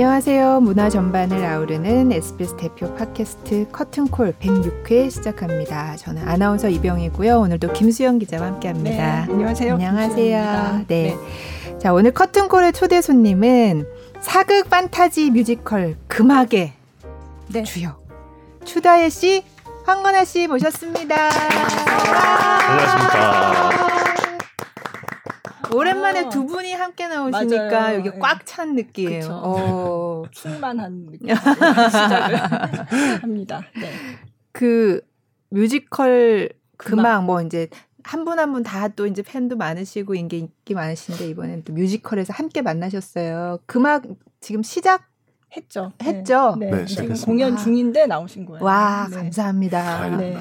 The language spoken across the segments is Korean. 안녕하세요. 문화 전반을 아우르는 SBS 대표 팟캐스트 커튼콜 106회 시작합니다. 저는 아나운서 이병이고요. 오늘도 김수영 기자와 함께합니다. 네, 안녕하세요. 안녕하세요. 네. 네. 자, 오늘 커튼콜의 초대 손님은 사극 판타지 뮤지컬 금악의 네. 주역 추다혜 씨, 황건아 씨 모셨습니다. 안녕하십니까. 오랜만에 두 분이 함께 나오시니까 맞아요. 여기 꽉 찬 느낌이에요. 충만한 느낌 시작을 합니다. 네. 그 뮤지컬 금악 뭐 이제 한 분 한 분 다 또 이제 팬도 많으시고 인기 많으신데 이번엔 또 뮤지컬에서 함께 만나셨어요. 금악 지금 시작했죠? 네. 네, 지금 공연 중인데 나오신 거예요. 와, 네. 감사합니다. 네.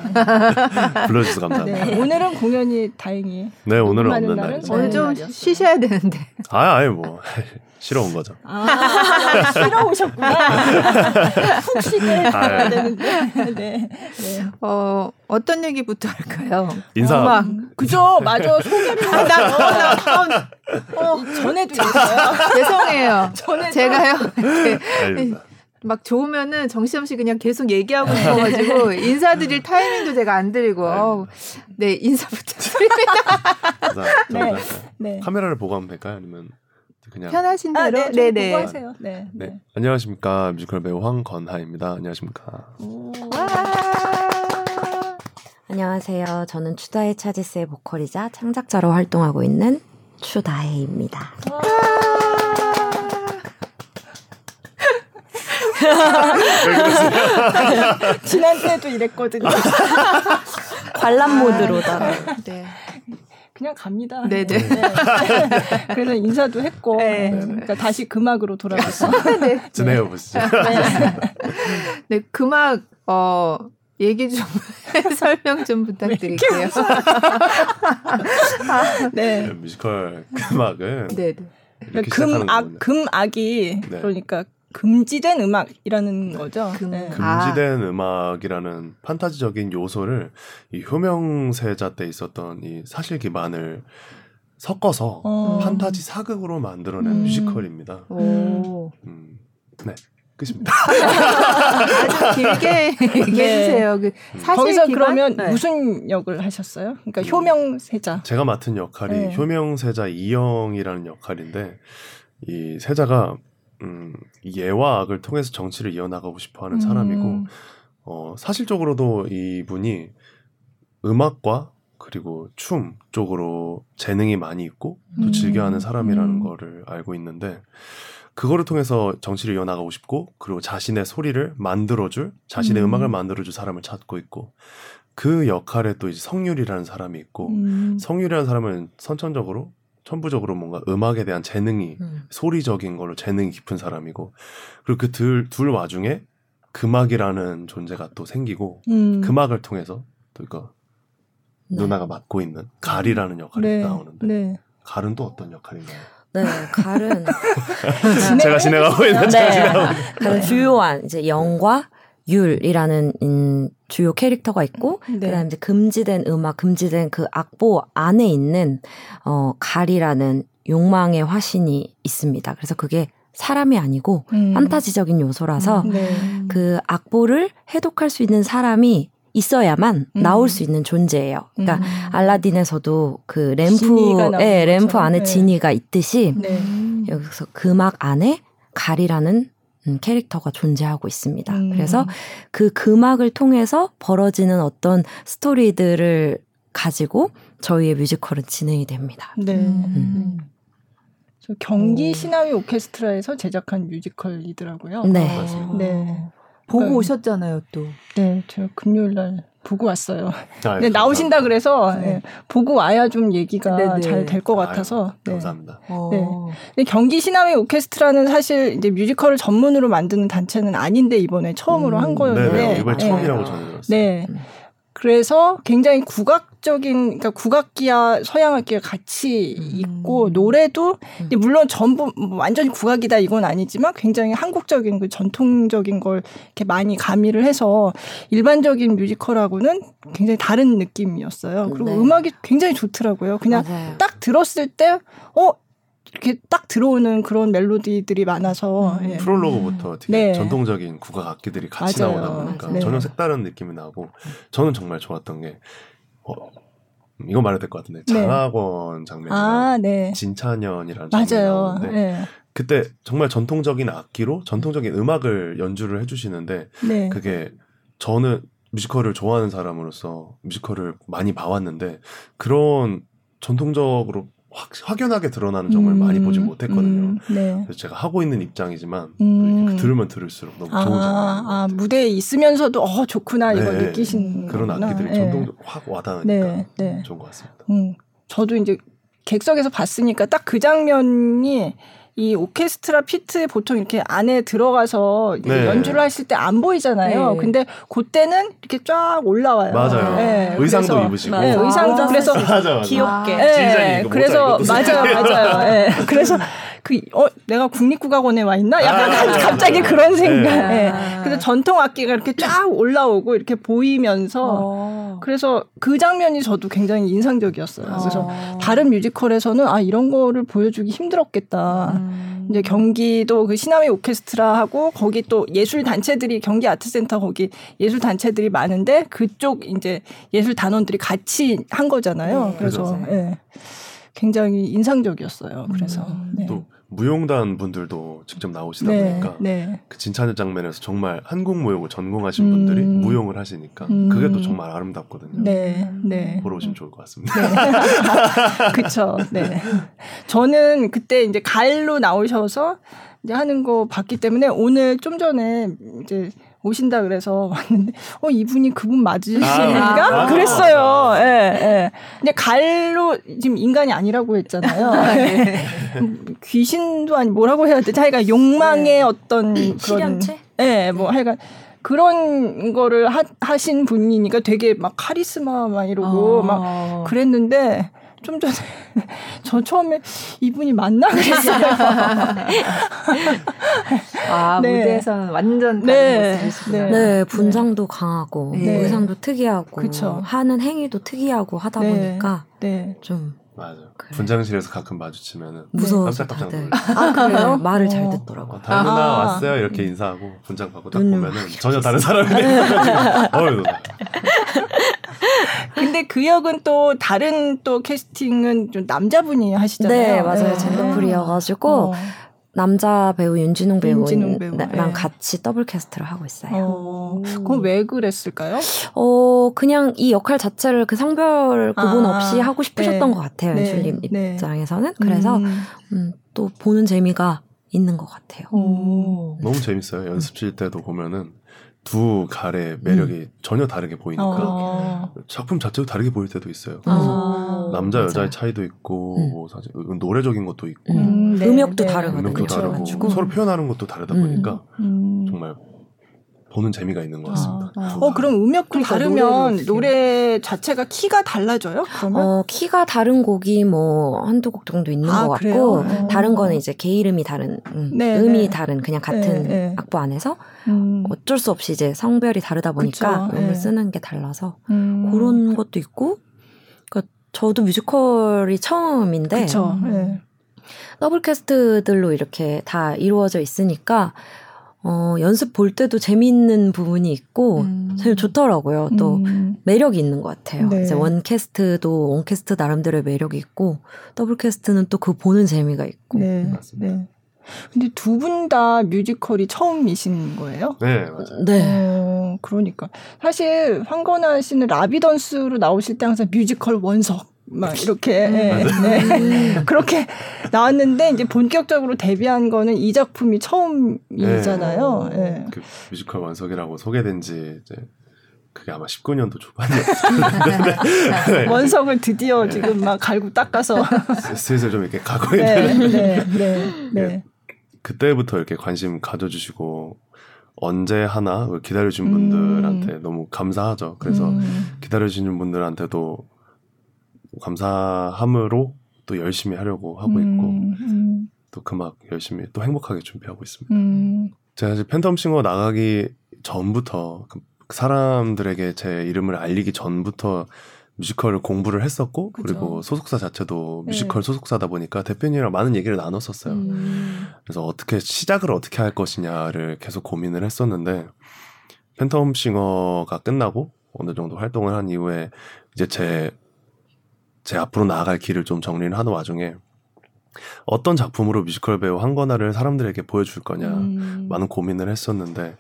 불러주셔서 감사합니다. 네. 오늘은 공연이 다행히. 네, 오늘은 없는 날이죠. 오늘 좀 쉬셔야 되는데. 아니, 쉬러 온 거죠. 쉬러 오셨구나. 푹 쉬셔야 되는데. 네. 네. 어떤 얘기부터 할까요? 인사. 그죠, 맞아. 소개를 전에도 있어요. 죄송해요. 제가요. 막 좋으면은 정신없이 그냥 계속 얘기하고 있어가지고 인사드릴 타이밍도 제가 안 드리고. 네, 인사부터 드립니다. 네. 카메라를 보고 하면 될까요? 아니면 그냥 편하신 대로. 네. 보고 하세요. 네. 안녕하십니까, 뮤지컬 배우 황건하입니다. 안녕하십니까. 안녕하세요. 저는 추다의 차지스의 보컬이자 창작자로 활동하고 있는 추다혜입니다. 지난주에도 이랬거든요. 관람 모드로다가. 네. 그냥 갑니다. 네네. 그래서 인사도 했고, 그러니까 다시 금악으로 돌아가서 지내요 보시죠. 네, 금악 얘기 좀 설명 좀 부탁드릴게요. 네. 뮤지컬 금악은 금악이 네. 그러니까 금지된 음악이라는 거죠. 네. 금지된 음악이라는 판타지적인 요소를 이 효명세자 때 있었던 이 사실 기반을 섞어서 판타지 사극으로 만들어낸 뮤지컬입니다. 오. 네. 끝입니다. 아주 길게 얘기해주세요. 네. 거기서 기반? 그러면 네. 무슨 역을 하셨어요? 그러니까 효명세자. 제가 맡은 역할이 네. 효명세자 이영이라는 역할인데 이 세자가 예와 악을 통해서 정치를 이어나가고 싶어하는 사람이고 사실적으로도 이분이 음악과 그리고 춤 쪽으로 재능이 많이 있고 또 즐겨하는 사람이라는 거를 알고 있는데 그거를 통해서 정치를 이어나가고 싶고 그리고 자신의 소리를 만들어줄 자신의 음악을 만들어줄 사람을 찾고 있고 그 역할에 또 이제 성률이라는 사람이 있고 성률이라는 사람은 선천적으로 천부적으로 뭔가 음악에 대한 재능이 소리적인 걸로 재능이 깊은 사람이고 그리고 그 둘 와중에 금악이라는 존재가 또 생기고 금악을 통해서 또 그러니까 네. 누나가 맡고 있는 갈이라는 역할이 네. 나오는데 네. 갈은 또 어떤 역할인가요? 네, 갈은 제가 진행하고 있는 갈은 주요한 이제 영과 율이라는 주요 캐릭터가 있고 네. 그다음에 이제 금지된 음악, 금지된 그 악보 안에 있는 갈이라는 욕망의 화신이 있습니다. 그래서 그게 사람이 아니고 판타지적인 요소라서 네. 그 악보를 해독할 수 있는 사람이 있어야만 나올 수 있는 존재예요. 그러니까 알라딘에서도 그 램프 안에 네. 지니가 있듯이 네. 여기서 금악 안에 갈이라는 캐릭터가 존재하고 있습니다. 그래서 그 금악을 통해서 벌어지는 어떤 스토리들을 가지고 저희의 뮤지컬은 진행이 됩니다. 네. 저 경기 시나위 오케스트라에서 제작한 뮤지컬이더라고요. 네. 네. 보고 오셨잖아요, 또. 네, 제가 금요일 날 보고 왔어요. 네, 나오신다 그래서 네. 보고 와야 좀 얘기가 잘 될 것 같아서. 네. 감사합니다. 네. 근데 경기 시나위 오케스트라는 사실 이제 뮤지컬을 전문으로 만드는 단체는 아닌데 이번에 처음으로 한 거였는데. 네네, 이번에 처음이라고 저는 들었어요. 네. 그래서 굉장히 그러니까 국악기와 서양악기가 같이 있고 노래도 물론 전부 완전히 국악이다 이건 아니지만 굉장히 한국적인 그 전통적인 걸 이렇게 많이 가미를 해서 일반적인 뮤지컬하고는 굉장히 다른 느낌이었어요. 그리고 네. 음악이 굉장히 좋더라고요. 그냥 맞아요. 딱 들었을 때 이렇게 딱 들어오는 그런 멜로디들이 많아서 예. 프롤로그부터 되게 네. 전통적인 국악 악기들이 같이 맞아요. 나오다 보니까 네. 전혀 색다른 느낌이 나고 저는 정말 좋았던 게 이거 말해도 될 것 같은데 네. 장학원 장면이나 아, 네. 진찬연이라는 장면이 나오는데 네. 그때 정말 전통적인 악기로 전통적인 음악을 연주를 해주시는데 네. 그게 저는 뮤지컬을 좋아하는 사람으로서 뮤지컬을 많이 봐왔는데 그런 전통적으로 확연하게 드러나는 점을 많이 보지 못했거든요. 네. 그래서 제가 하고 있는 입장이지만 들으면 들을수록 너무 좋은 장면인 것 같아요. 무대에 있으면서도 좋구나 네. 이걸 느끼시는 그런 악기들이 네. 전통적으로 확 와닿으니까 네. 네. 좋은 것 같습니다. 저도 이제 객석에서 봤으니까 딱 그 장면이 이 오케스트라 피트 보통 이렇게 안에 들어가서 네. 연주를 하실 때 안 보이잖아요. 네. 근데 그때는 이렇게 쫙 올라와요. 맞아요. 네, 의상도 그래서, 입으시고. 네, 의상도 그래서 맞아. 귀엽게. 네, 그래서 맞아요. 네, 그래서 내가 국립국악원에 와 있나? 약간 갑자기 그런 생각. 네. 그래서 전통 악기가 이렇게 쫙 올라오고 이렇게 보이면서 그래서 그 장면이 저도 굉장히 인상적이었어요. 그래서 다른 뮤지컬에서는 이런 거를 보여주기 힘들었겠다. 이제 경기도 그 신화의 오케스트라하고 거기 또 예술 단체들이 경기아트센터 거기 예술 단체들이 많은데 그쪽 이제 예술 단원들이 같이 한 거잖아요. 그래서 예. 굉장히 인상적이었어요. 그래서 네. 또 무용단 분들도 직접 나오시다 네, 보니까 네. 그 진찬의 장면에서 정말 한국 무용을 전공하신 분들이 무용을 하시니까 그게 또 정말 아름답거든요. 네, 네. 보러 오시면 좋을 것 같습니다. 네. 그렇죠. 네. 저는 그때 이제 가을로 나오셔서 이제 하는 거 봤기 때문에 오늘 좀 전에 이제 오신다 그래서 왔는데 이분이 그분 맞으십니까? 그랬어요. 예. 예. 근데 갈로 지금 인간이 아니라고 했잖아요. 네. 귀신도 아니 뭐라고 해야 되지? 하여간 욕망의 네. 어떤 그런 실현체? 예. 뭐 하여간 그런 거를 하신 분이니까 되게 막 카리스마 막 이러고 막 그랬는데 좀 전에 저 처음에 이분이 맞나 그랬어요. 네. 무대에서는 완전 다른 모습이시네요. 네, 분장도 강하고 네. 의상도 특이하고 그쵸. 하는 행위도 특이하고 하다 네. 보니까 네. 좀 맞아요. 그래. 분장실에서 가끔 마주치면은 무서워서 다들 그래요? 말을 잘 듣더라고요. 다른 누나 왔어요 이렇게 인사하고 분장 받고 딱 보면은 전혀 다른 사람이 어휴. 근데 그 역은 또 다른 또 캐스팅은 좀 남자분이 하시잖아요. 네, 맞아요. 젠더풀이어가지고 남자 배우 윤진웅 배우랑 네. 같이 더블 캐스트를 하고 있어요. 그건 왜 그랬을까요? 그냥 이 역할 자체를 그 성별 구분 없이 하고 싶으셨던 네. 것 같아요. 연출님 네. 입장에서는. 그래서 또 보는 재미가 있는 것 같아요. 너무 재밌어요. 연습실 때도 보면은 두 갈의 매력이 전혀 다르게 보이니까 작품 자체도 다르게 보일 때도 있어요. 그래서 남자 여자의 차이도 있고 뭐 사실 노래적인 것도 있고 네. 음역도 다르거든요. 음역도 다르고 맞추고. 서로 표현하는 것도 다르다 보니까 정말 보는 재미가 있는 것 같습니다. 그럼 음역도 다르면 노래 자체가 키가 달라져요? 그러면? 키가 다른 곡이 뭐 한두 곡 정도 있는 것 같고 다른 거는 이제 개 이름이 다른 음이 다른 그냥 같은 악보 안에서 어쩔 수 없이 이제 성별이 다르다 보니까 음을 쓰는 게 달라서 그런 것도 있고 그러니까 저도 뮤지컬이 처음인데 더블 캐스트들로 이렇게 다 이루어져 있으니까 연습 볼 때도 재미있는 부분이 있고, 제일 좋더라고요. 또, 매력이 있는 것 같아요. 네. 이제 원 캐스트 나름대로의 매력이 있고, 더블 캐스트는 또 그 보는 재미가 있고. 네. 맞습니다. 네. 근데 두 분 다 뮤지컬이 처음이신 거예요? 네, 맞아요. 네. 그러니까. 사실, 황건아 씨는 라비던스로 나오실 때 항상 뮤지컬 원석. 막 이렇게 그렇게 나왔는데 이제 본격적으로 데뷔한 거는 이 작품이 처음이잖아요. 네. 그 뮤지컬 원석이라고 소개된 지 이제 그게 아마 19년도 초반이었어요. 원석을 드디어 지금 막 갈고 닦아서 슬슬 좀 이렇게 가고 있는. 그때부터 이렇게 관심 가져주시고. 언제 하나 기다려준 분들한테 너무 감사하죠. 그래서 기다려주시는 분들한테도 감사함으로 또 열심히 하려고 하고 있고 또 그막 열심히 또 행복하게 준비하고 있습니다. 제가 사실 팬텀싱어 나가기 전부터 사람들에게 제 이름을 알리기 전부터 뮤지컬 공부를 했었고 그쵸? 그리고 소속사 자체도 뮤지컬 네. 소속사다 보니까 대표님이랑 많은 얘기를 나눴었어요. 그래서 어떻게 시작을 어떻게 할 것이냐를 계속 고민을 했었는데 팬텀싱어가 끝나고 어느 정도 활동을 한 이후에 이제 제 앞으로 나아갈 길을 좀 정리를 하는 와중에 어떤 작품으로 뮤지컬 배우 황건아를 사람들에게 보여줄 거냐 많은 고민을 했었는데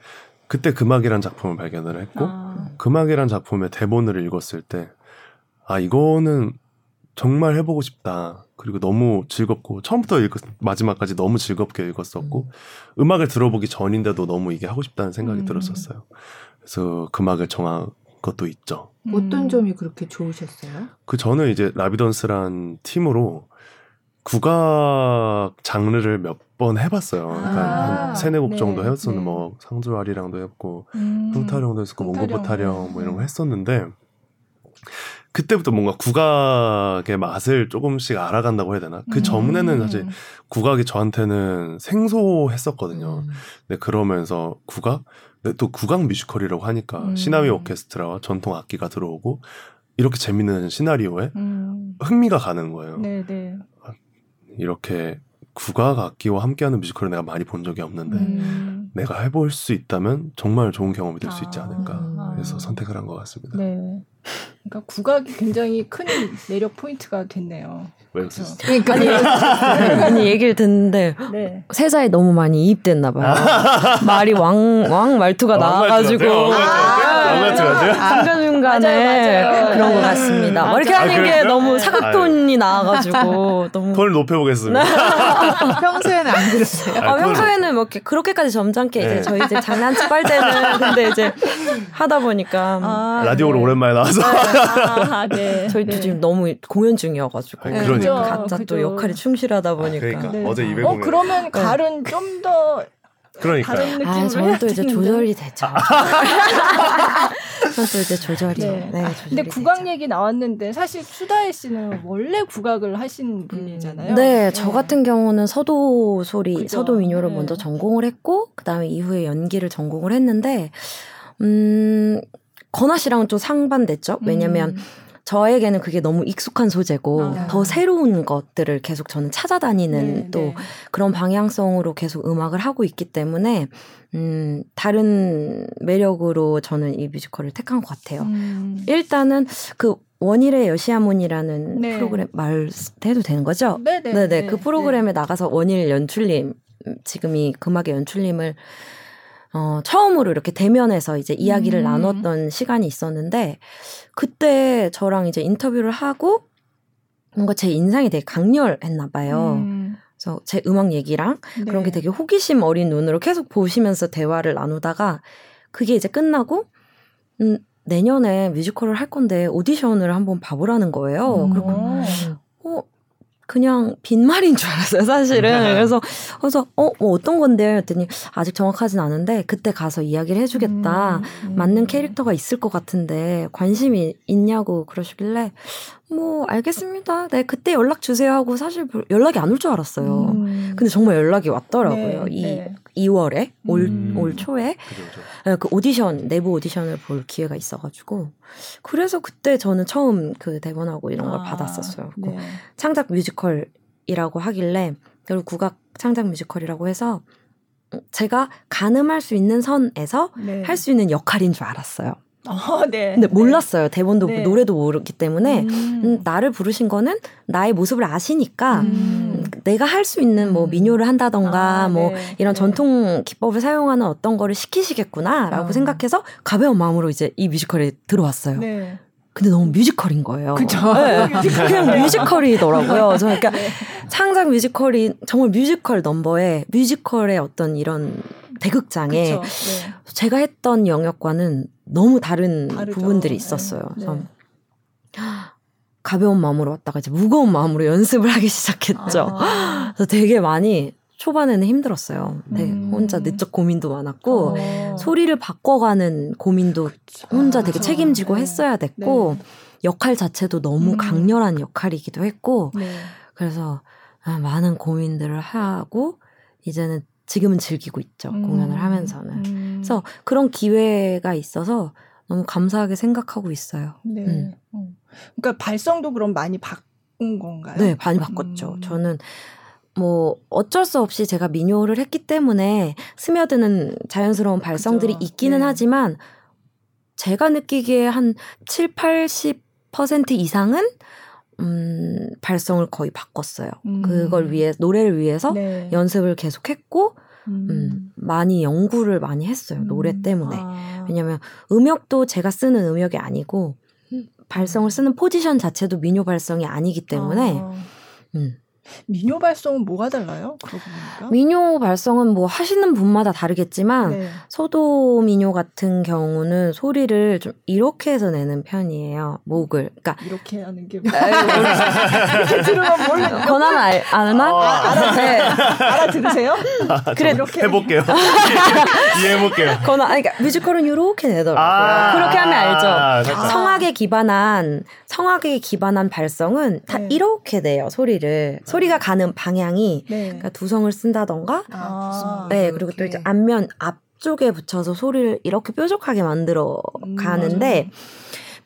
그때 금악이란 작품을 발견을 했고 금악이란 작품의 대본을 읽었을 때 아 이거는 정말 해보고 싶다. 그리고 너무 즐겁고 처음부터 마지막까지 너무 즐겁게 읽었었고 음악을 들어보기 전인데도 너무 이게 하고 싶다는 생각이 들었었어요. 그래서 금악을 정한 것도 있죠. 어떤 점이 그렇게 좋으셨어요? 그 저는 이제 라비던스란 팀으로 국악 장르를 몇 번 해봤어요. 그러니까 한 3-4곡 정도 해봤었는데 뭐 상주아리랑도 했고 흥타령도 했었고 몽고보타령 뭐 이런 거 했었는데 그때부터 뭔가 국악의 맛을 조금씩 알아간다고 해야 되나? 그 전에는 사실 국악이 저한테는 생소했었거든요. 근데 그러면서 국악? 근데 또 국악 뮤지컬이라고 하니까 시나미 오케스트라와 전통 악기가 들어오고 이렇게 재밌는 시나리오에 흥미가 가는 거예요. 네네. 이렇게 국악 악기와 함께하는 뮤지컬을 내가 많이 본 적이 없는데 내가 해볼 수 있다면 정말 좋은 경험이 될 수 있지 않을까 해서 선택을 한 것 같습니다. 네. 그러니까 국악이 굉장히 큰 매력 포인트가 됐네요. 왜 그러니까 아니 얘기를 듣는데 네. 세자에 너무 많이 이입됐나 봐요. 말이 왕 말투가 나와가지고 중간중간에 그런 것 같습니다. 이렇게 하는 게 너무 사각톤이 나와가지고 너무 톤을 높여보겠습니다. 평소에는 안 그랬어요. 평소에는 뭐 그렇게까지 점잖게 이제 저희 이제 장난치빨 때는 근데 이제 하다 보니까 라디오로 오랜만에 나와서 저희도 지금 너무 공연 중이어가지고 그러니까 각자 또 역할이 충실하다 보니까 그러니까 네. 어제 200 그러면 갈은 좀 더 그러니까 저는 또 이제 조절이 되죠. 저는 또 이제 조절이. 네. 네, 근데 국악 되죠. 얘기 나왔는데 사실 추다혜 씨는 원래 국악을 하신 분이잖아요. 네, 저 같은 경우는 서도 소리, 그죠? 서도 민요를 먼저 전공을 했고 그다음에 이후에 연기를 전공을 했는데 건아 씨랑은 좀 상반됐죠. 왜냐면 저에게는 그게 너무 익숙한 소재고 더 새로운 것들을 계속 저는 찾아다니는 그런 방향성으로 계속 음악을 하고 있기 때문에 다른 매력으로 저는 이 뮤지컬을 택한 것 같아요. 일단은 그 원일의 여시아몬이라는 프로그램 말 해도 되는 거죠? 네네. 그 프로그램에 나가서 원일 연출님 지금이 금악의 연출님을 처음으로 이렇게 대면해서 이제 이야기를 나눴던 시간이 있었는데, 그때 저랑 이제 인터뷰를 하고, 뭔가 제 인상이 되게 강렬했나봐요. 그래서 제 음악 얘기랑 그런 게 되게 호기심 어린 눈으로 계속 보시면서 대화를 나누다가, 그게 이제 끝나고, 내년에 뮤지컬을 할 건데 오디션을 한번 봐보라는 거예요. 그리고, 그냥 빈말인 줄 알았어요, 사실은. 그래서 뭐 어떤 건데요? 했더니 아직 정확하진 않은데 그때 가서 이야기를 해주겠다. 맞는 캐릭터가 있을 것 같은데 관심이 있냐고 그러시길래 뭐 알겠습니다. 네, 그때 연락 주세요 하고 사실 연락이 안 올 줄 알았어요. 근데 정말 연락이 왔더라고요. 2월에 올 초에 그 오디션 내부 오디션을 볼 기회가 있어가지고 그래서 그때 저는 처음 그 대본하고 이런 걸 받았었어요. 네. 창작 뮤지컬이라고 하길래 그리고 국악 창작 뮤지컬이라고 해서 제가 가늠할 수 있는 선에서 할 수 있는 역할인 줄 알았어요. 근데 몰랐어요. 대본도 노래도 모르기 때문에 나를 부르신 거는 나의 모습을 아시니까 내가 할 수 있는 뭐 민요를 한다던가 뭐 이런 전통 기법을 사용하는 어떤 거를 시키시겠구나라고 생각해서 가벼운 마음으로 이제 이 뮤지컬에 들어왔어요. 네. 근데 너무 뮤지컬인 거예요. 그쵸? 그냥 뮤지컬이더라고요. 저 그러니까 창작 뮤지컬이 정말 뮤지컬 넘버에 뮤지컬의 어떤 이런 대극장에 제가 했던 영역과는 너무 다르죠. 부분들이 있었어요. 그래서 가벼운 마음으로 왔다가 이제 무거운 마음으로 연습을 하기 시작했죠. 그래서 되게 많이 초반에는 힘들었어요. 되게 혼자 내적 고민도 많았고 소리를 바꿔가는 고민도 혼자 되게 책임지고 했어야 됐고 역할 자체도 너무 강렬한 역할이기도 했고 그래서 많은 고민들을 하고 이제는 지금은 즐기고 있죠. 공연을 하면서는. 그래서 그런 기회가 있어서 너무 감사하게 생각하고 있어요. 네. 그러니까 발성도 그럼 많이 바꾼 건가요? 네, 많이 바꿨죠. 저는 뭐 어쩔 수 없이 제가 민요를 했기 때문에 스며드는 자연스러운 발성들이 그렇죠. 있기는 네. 하지만 제가 느끼기에 한 7, 80% 이상은 발성을 거의 바꿨어요. 그걸 위해 노래를 위해서 네. 연습을 계속했고 많이 연구를 많이 했어요. 노래 때문에. 아. 왜냐하면 음역도 제가 쓰는 음역이 아니고 발성을 쓰는 포지션 자체도 민요 발성이 아니기 때문에 아. 민요 발성은 뭐가 달라요? 그러고 보니까? 민요 발성은 뭐 하시는 분마다 다르겠지만 네. 서도 민요 같은 경우는 소리를 좀 이렇게 해서 내는 편이에요. 목을. 그러니까 이렇게 하는 게 뭐야? 이렇게 들으면 뭘 해요? 권한 아나? 알아들으세요? 그래 이렇게 해볼게요. 이해해볼게요. 권한 그러니까 뮤지컬은 이렇게 내더라고요. 그렇게 하면 알죠. 성악에 기반한 발성은 다 네. 이렇게 내요. 소리가 가는 방향이 네. 그러니까 두성을 쓴다던가 네, 그리고 또 이제 앞면 앞쪽에 붙여서 소리를 이렇게 뾰족하게 만들어 가는데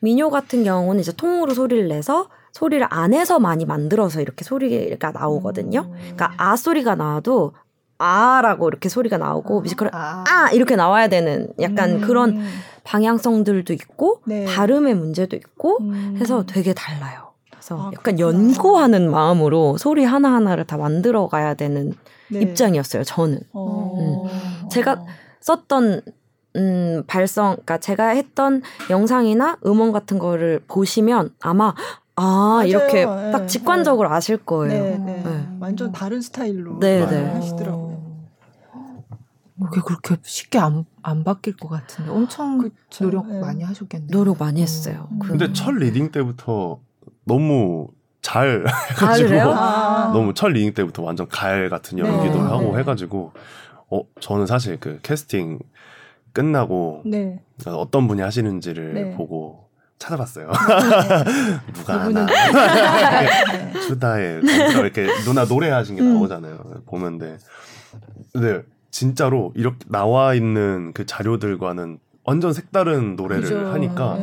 민요 같은 경우는 이제 통으로 소리를 내서 소리를 안에서 많이 만들어서 이렇게 소리가 나오거든요. 그러니까 아 소리가 나와도 아라고 이렇게 소리가 나오고 뮤지컬은 아 이렇게 나와야 되는 약간 그런 방향성들도 있고 네. 발음의 문제도 있고 해서 되게 달라요. 약간 그렇구나. 연구하는 마음으로 소리 하나하나를 다 만들어 가야 되는 네. 입장이었어요. 저는 제가 썼던 발성, 그러니까 제가 했던 영상이나 음원 같은 거를 보시면 아마 맞아요. 이렇게 딱 직관적으로 네. 아실 거예요. 네, 네. 네. 완전 다른 스타일로 네, 네. 하시더라고요. 그게 그렇게 쉽게 안 바뀔 것 같은데 엄청 그쵸. 노력 네. 많이 하셨겠네요. 노력 많이 했어요. 근데 첫 리딩 때부터 너무 잘 해가지고 너무 첫 리딩 때부터 완전 가을 같은 연기도 네. 하고 해가지고 저는 사실 그 캐스팅 끝나고 네. 어떤 분이 하시는지를 네. 보고 찾아봤어요. 네. 누가 하나 추다혜 이렇게 누나 노래하신 게 나오잖아요. 보는데 근데 진짜로 이렇게 나와 있는 그 자료들과는 완전 색다른 노래를 그죠. 하니까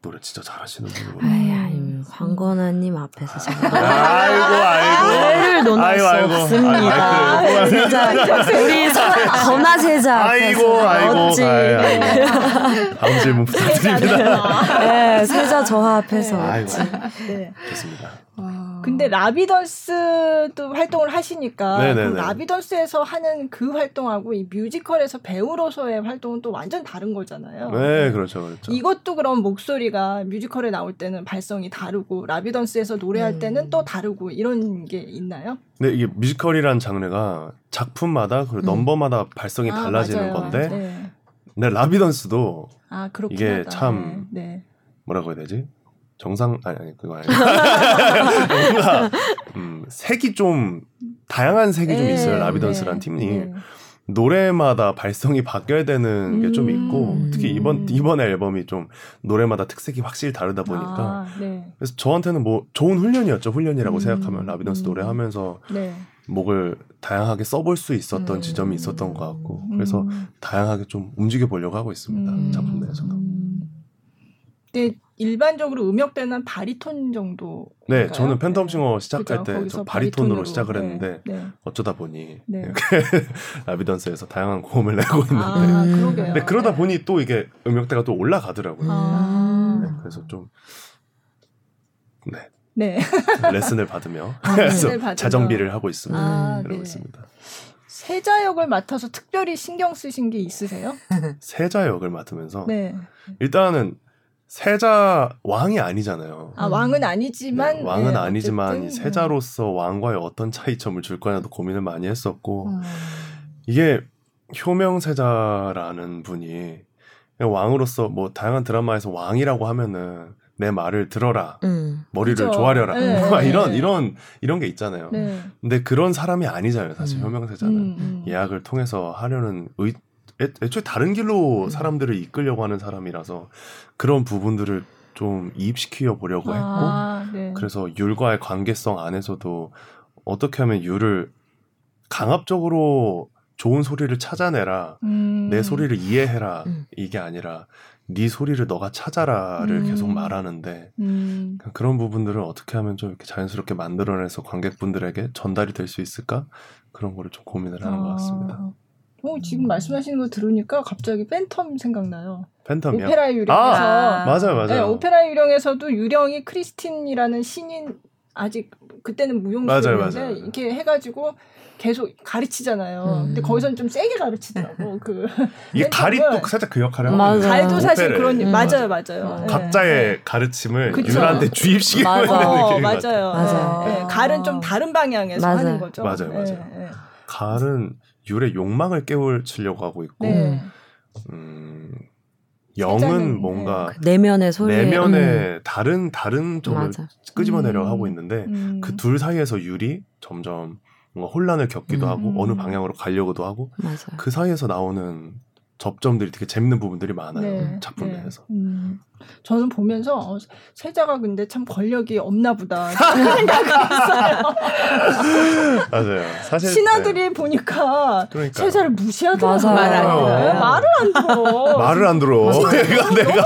노래 진짜 잘하시는 분이구나. 아유, 황건아님 앞에서 잠깐. 아이고. 논할 수 없습니다. 진짜 우리 번아세자. 아이고. 다음 질문 부탁드립니다. 네, 세자 저하 앞에서. 아이고. 네. 좋습니다. 근데 라비던스도 활동을 하시니까 그 라비던스에서 하는 그 활동하고 이 뮤지컬에서 배우로서의 활동은 또 완전 다른 거잖아요. 네, 그렇죠. 이것도 그럼 목소리가 뮤지컬에 나올 때는 발성이 다르고 라비던스에서 노래할 때는 또 다르고 이런 게 있나요? 네, 이게 뮤지컬이란 장르가 작품마다 그리고 넘버마다 발성이 달라지는 맞아요. 건데 네, 라비던스도 이게 하다. 참 뭐라고 해야 되지? 그거 아니고. 뭔가, 색이 좀, 다양한 색이 좀 있어요. 라비던스라는 팀이. 노래마다 발성이 바뀌어야 되는 게 좀 있고, 특히 이번 앨범이 좀, 노래마다 특색이 확실히 다르다 보니까. 그래서 저한테는 좋은 훈련이었죠. 훈련이라고 생각하면. 라비던스 노래하면서. 목을 다양하게 써볼 수 있었던 지점이 있었던 것 같고. 그래서 다양하게 좀 움직여보려고 하고 있습니다. 작품 내에서도. 네. 일반적으로 음역대는 바리톤 정도. 네, 저는 팬텀싱어 시작할 때 저 바리톤으로 시작을 했는데 어쩌다 보니 이렇게 라비던스에서 다양한 고음을 내고 있는데. 근데 그러다 보니 또 이게 음역대가 또 올라가더라고요. 그래서 좀 레슨을 받으며 자정비를 하고 있습니다. 그러고 있습니다. 세자 역을 맡아서 특별히 신경 쓰신 게 있으세요? 세자 역을 맡으면서 일단은 세자 왕이 아니잖아요. 왕은 아니지만 어쨌든, 세자로서 왕과의 어떤 차이점을 줄 거냐도 고민을 많이 했었고 이게 효명세자라는 분이 왕으로서 뭐 다양한 드라마에서 왕이라고 하면은 내 말을 들어라, 머리를 조아려라 이런 게 있잖아요. 근데 그런 사람이 아니잖아요. 사실 효명세자는 예약을 통해서 하려는 애초에 다른 길로 사람들을 이끌려고 하는 사람이라서 그런 부분들을 좀 이입시켜 보려고 했고 그래서 율과의 관계성 안에서도 어떻게 하면 율을 강압적으로 좋은 소리를 찾아내라 내 소리를 이해해라 이게 아니라 네 소리를 너가 찾아라를 계속 말하는데 그런 부분들을 어떻게 하면 좀 이렇게 자연스럽게 만들어내서 관객분들에게 전달이 될 수 있을까? 그런 거를 좀 고민을 하는 것 같습니다. 지금 말씀하시는 거 들으니까 갑자기 팬텀 생각나요. 팬텀이요? 오페라 유령에서 맞아요. 네, 오페라 유령에서도 유령이 크리스틴이라는 신인 아직 그때는 무용수였는데 이렇게 해가지고 계속 가르치잖아요. 근데 거기서는 좀 세게 가르치더라고. 그 이게 갈이 또 살짝 그 역할을 하는 거예요. 갈도 사실 그런 맞아요. 각자의 가르침을 유나한테 주입시키고 있는 느낌인 것 같아요. 맞아요. 갈은 좀 다른 방향에서 하는 거죠. 맞아요. 갈은 유의 욕망을 깨우치려고 하고 있고 영은 뭔가 내면의 소리, 내면의 다른 쪽을 끄집어내려고 하고 있는데 그 둘 사이에서 유리 점점 뭔가 혼란을 겪기도 하고 어느 방향으로 가려고도 하고 그 사이에서 나오는 접점들이 되게 재밌는 부분들이 많아요. 작품 내에서. 저는 보면서 세자가 근데 참 권력이 없나 보다 생각했어요. 맞아요. 사실 신하들이 보니까 세자를 무시하더라고요. 말을 안 들어. 너무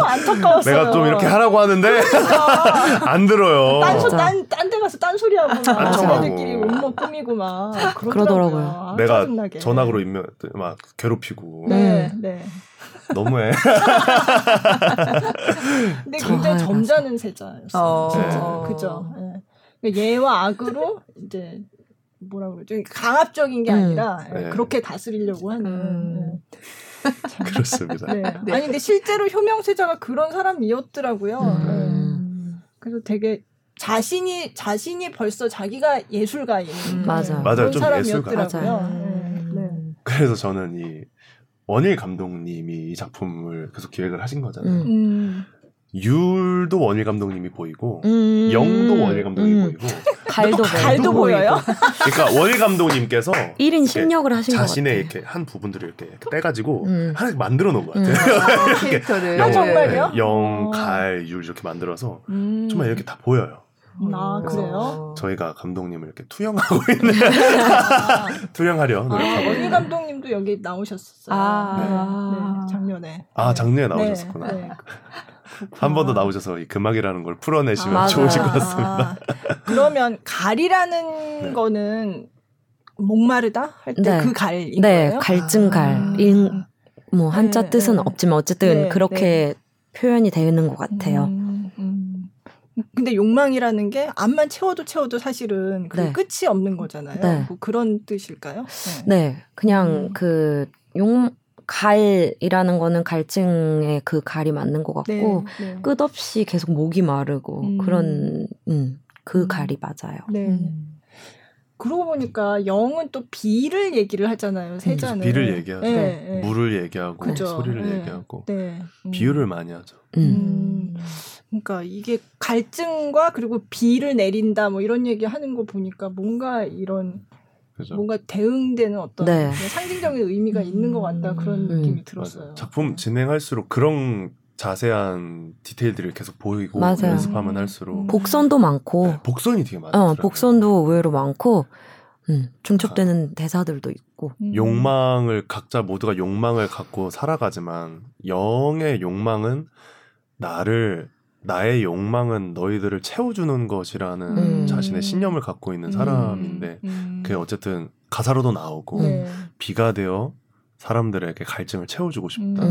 안타까웠어요. 내가 좀 이렇게 하라고 하는데 안 들어요. 딴 데 가서 딴소리하고 자기들끼리 음모 꾸미고 막 그러더라고요. 내가 짜증나게. 전학으로 인명 막 괴롭히고. 네. 너무해. 근데 굉장히 점잖은 세자였어요. 그죠. 네. 예와 악으로 이제 뭐라 그러죠? 강압적인 게 아니라 그렇게 다스리려고 하는. 그렇습니다. 아니 근데 실제로 효명세자가 그런 사람이었더라고요. 그래서 되게 자신이 벌써 자기가 예술가인 그런 사람이었더라고요. 그래서 저는 이 원일 감독님이 이 작품을 계속 기획을 하신 거잖아요. 율도 원일 감독님이 보이고 영도 원일 감독님이 보이고 갈도 보여요? 그러니까 원일 감독님께서 1인 신역을 하신 것 같아요. 자신의 이렇게 한 부분들을 이렇게 떼가지고 하나씩 만들어 놓은 것 같아요. 캐릭터를 정말요? 영, 갈, 율 이렇게 만들어서 정말 이렇게 다 보여요. 그래요? 저희가 감독님을 이렇게 투영하고 있는 투영하려 노력하고 원일 감독님도 여기 나오셨었어요. 작년에 작년에 나오셨었구나. 한 번 더 나오셔서 이 금악이라는 걸 풀어내시면 좋으실 것 같습니다. 그러면 갈이라는 거는 목마르다 할 때 그 갈인 거예요? 갈증 갈인 뭐 한자 뜻은 없지만 어쨌든 그렇게 표현이 되는 것 같아요. 근데 욕망이라는 게 암만 채워도 사실은 그 끝이 없는 거잖아요. 뭐 그런 뜻일까요? 그냥 그 갈이라는 거는 갈증의 그 갈이 맞는 것 같고 끝없이 계속 목이 마르고 그런 그 갈이 맞아요. 그러고 보니까 영은 또 비를 얘기를 하잖아요. 세자는 비를 얘기하고 물을 얘기하고 소리를 얘기하고 비유를 많이 하죠. 그러니까 이게 갈증과 그리고 비를 내린다 뭐 이런 얘기하는 거 보니까 뭔가 이런 뭔가 대응되는 어떤 상징적인 의미가 있는 것 같다 그런 느낌이 들었어요. 작품 진행할수록 그런 자세한 디테일들을 계속 보이고 연습하면 할수록 복선도 많고 복선이 되게 많아요. 복선도 의외로 많고 중첩되는 대사들도 있고 욕망을 각자 모두가 욕망을 갖고 살아가지만 영의 욕망은 나의 욕망은 너희들을 채워주는 것이라는 자신의 신념을 갖고 있는 사람인데 그게 어쨌든 가사로도 나오고 비가 되어 사람들에게 갈증을 채워주고 싶다.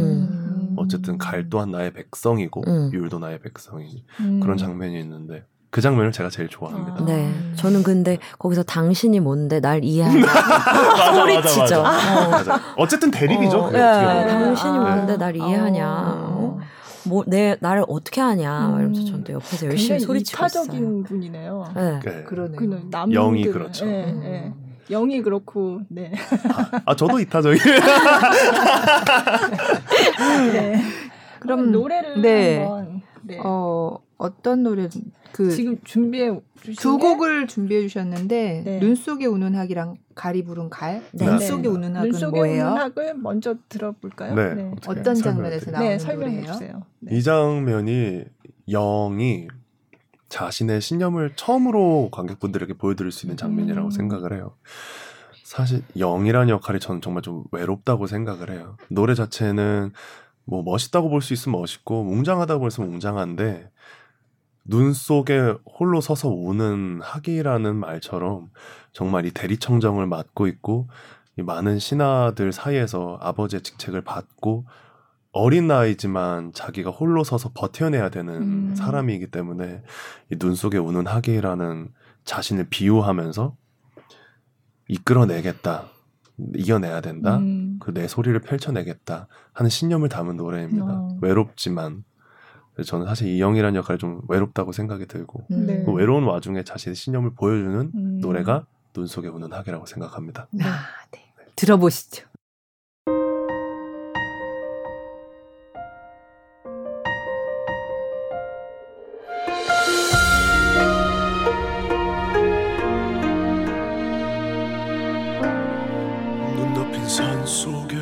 어쨌든 갈 또한 나의 백성이고 율도 나의 백성인 그런 장면이 있는데 그 장면을 제가 제일 좋아합니다. 저는 근데 거기서 당신이 뭔데 날 이해하냐 소리치죠. 어쨌든 대립이죠. 당신이 뭔데 날 이해하냐 나를 어떻게 하냐 이러면서 저도 옆에서 열심히 소리치고 있어요. 굉장히 이타적인 분이네요. 그러네요. 영이 그렇죠. 영이 그렇고 저도 이타적이에요. 그럼 노래를 한번 어떤 노래 지금 준비해 두 곡을 준비해 주셨는데 눈 속에 우는 학이랑 갈이 부른 갈. 눈 속에 우는 학은 뭐예요? 눈 속에 우는 학을 먼저 들어볼까요? 어떤 장면에서 나오는 노래예요? 이 장면이 영이 자신의 신념을 처음으로 관객분들에게 보여드릴 수 있는 장면이라고 생각을 해요. 사실 영이라는 역할이 저는 정말 좀 외롭다고 생각을 해요. 노래 자체는 뭐 멋있다고 볼 수 있으면 멋있고 웅장하다고 해서 웅장한데 눈 속에 홀로 서서 우는 학이라는 말처럼 정말 이 대리청정을 맡고 있고 이 많은 신하들 사이에서 아버지의 직책을 받고 어린 나이지만 자기가 홀로 서서 버텨내야 되는 사람이기 때문에 이 눈 속에 우는 학이라는 자신을 비유하면서 이끌어내겠다, 이겨내야 된다, 그 내 소리를 펼쳐내겠다 하는 신념을 담은 노래입니다. 외롭지만 저는 사실 이영이라는 역할이 좀 외롭다고 생각이 들고 그 외로운 와중에 자신의 신념을 보여주는 노래가 눈 속에 우는 학이라고 생각합니다. 네. 들어보시죠. 산속에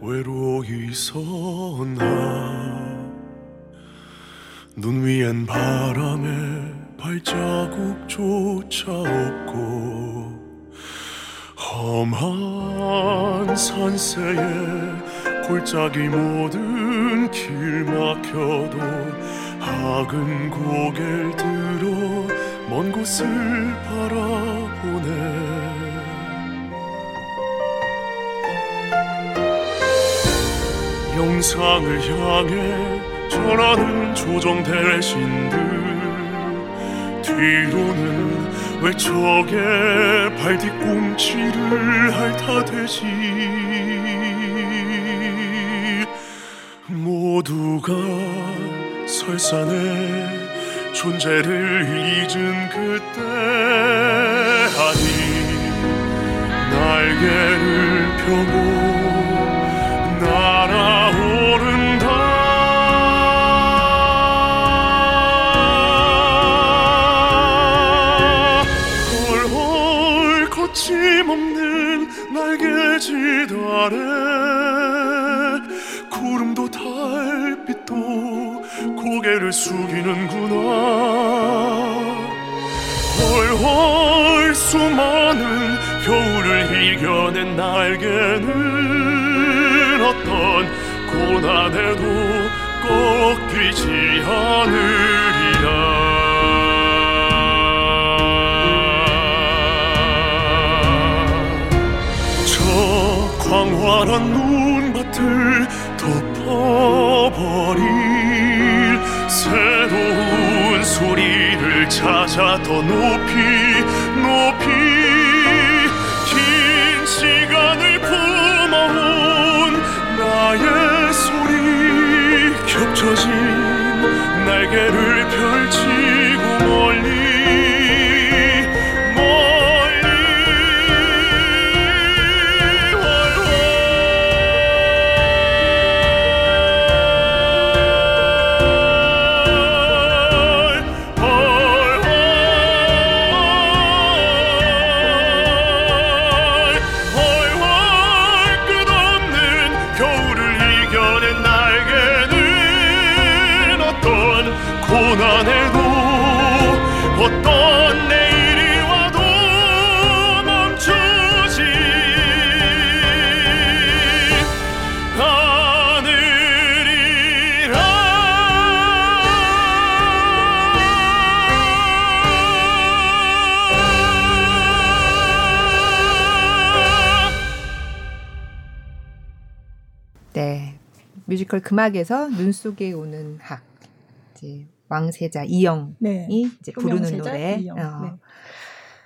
외로이 서나 눈 위엔 바람에 발자국조차 없고 험한 산세에 골짜기 모든 길 막혀도 학은 고개를 들어 먼 곳을 바라보네. 영상을 향해 전하는 조정대신들 뒤로는 외척에 발뒤꿈치를 핥아대지 모두가 설산에 존재를 잊은 그때 아니 날개를 펴고 날아 거침없는 날개짓 아래 구름도 달빛도 고개를 숙이는구나. 헐헐 수많은 겨울을 이겨낸 날개는 어떤 고난에도 꺾이지 않으리라. 광활한 눈밭을 덮어버릴 새로운 소리를 찾아 더 높이 높이 긴 시간을 품어온 나의 소리 겹쳐진 날개를 펼치고 뮤지컬 금악에서 눈 속에 오는 학, 이제 왕세자 이영이 이제 부르는 노래.